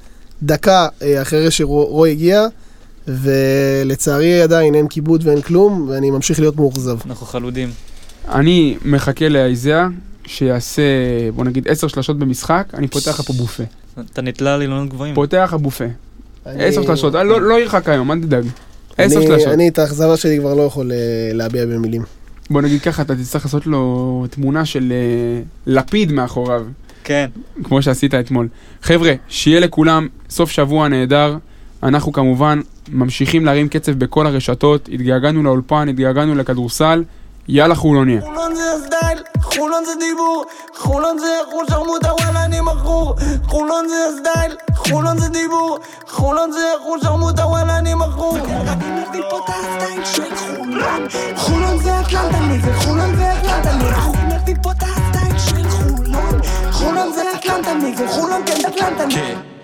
דקה אחרי שרוי הגיע, ולצערי עדיין אין כיבוד ואין כלום, ואני ממשיך להיות מאוכזב. אנחנו חלודים. אני מחכה לאיזיה, שיעשה, בוא נגיד, עשר שלשות במשחק, אני פותח פה בופה. אתה נטלה לילונות גבוהים. פותח הבופה. עשר שלשות, לא ירחק היום, אל תדאג. אני את האכזבה שלי כבר לא יכול להביע במילים. בוא נגיד ככה, אתה תצטרך לעשות לו תמונה של לפיד מאחוריו. כן. כמו שעשית אתמול. חבר'ה, שיהיה לכולם סוף שבוע נהדר. אנחנו כמובן ממשיכים להרים קצב בכל הרשתות, התגעגענו לאולפן, התגעגענו לכדורסל, יאללה חולוניה. חולון זה הסטייל, חולון זה דיבור, חולון זה חול שרמוטה וואלה אני מכור. חולון זה הסטייל, חולון זה דיבור, חולון זה חול שרמוטה וואלה אני מכור. אני מבדיל פה את הסטייל של חולון, חולון זה אטלנטני וחולון זה אטלנטני. אני מבדיל פה את הסטייל של חולון, חולון זה אטלנטני וחולון זה אטלנטני.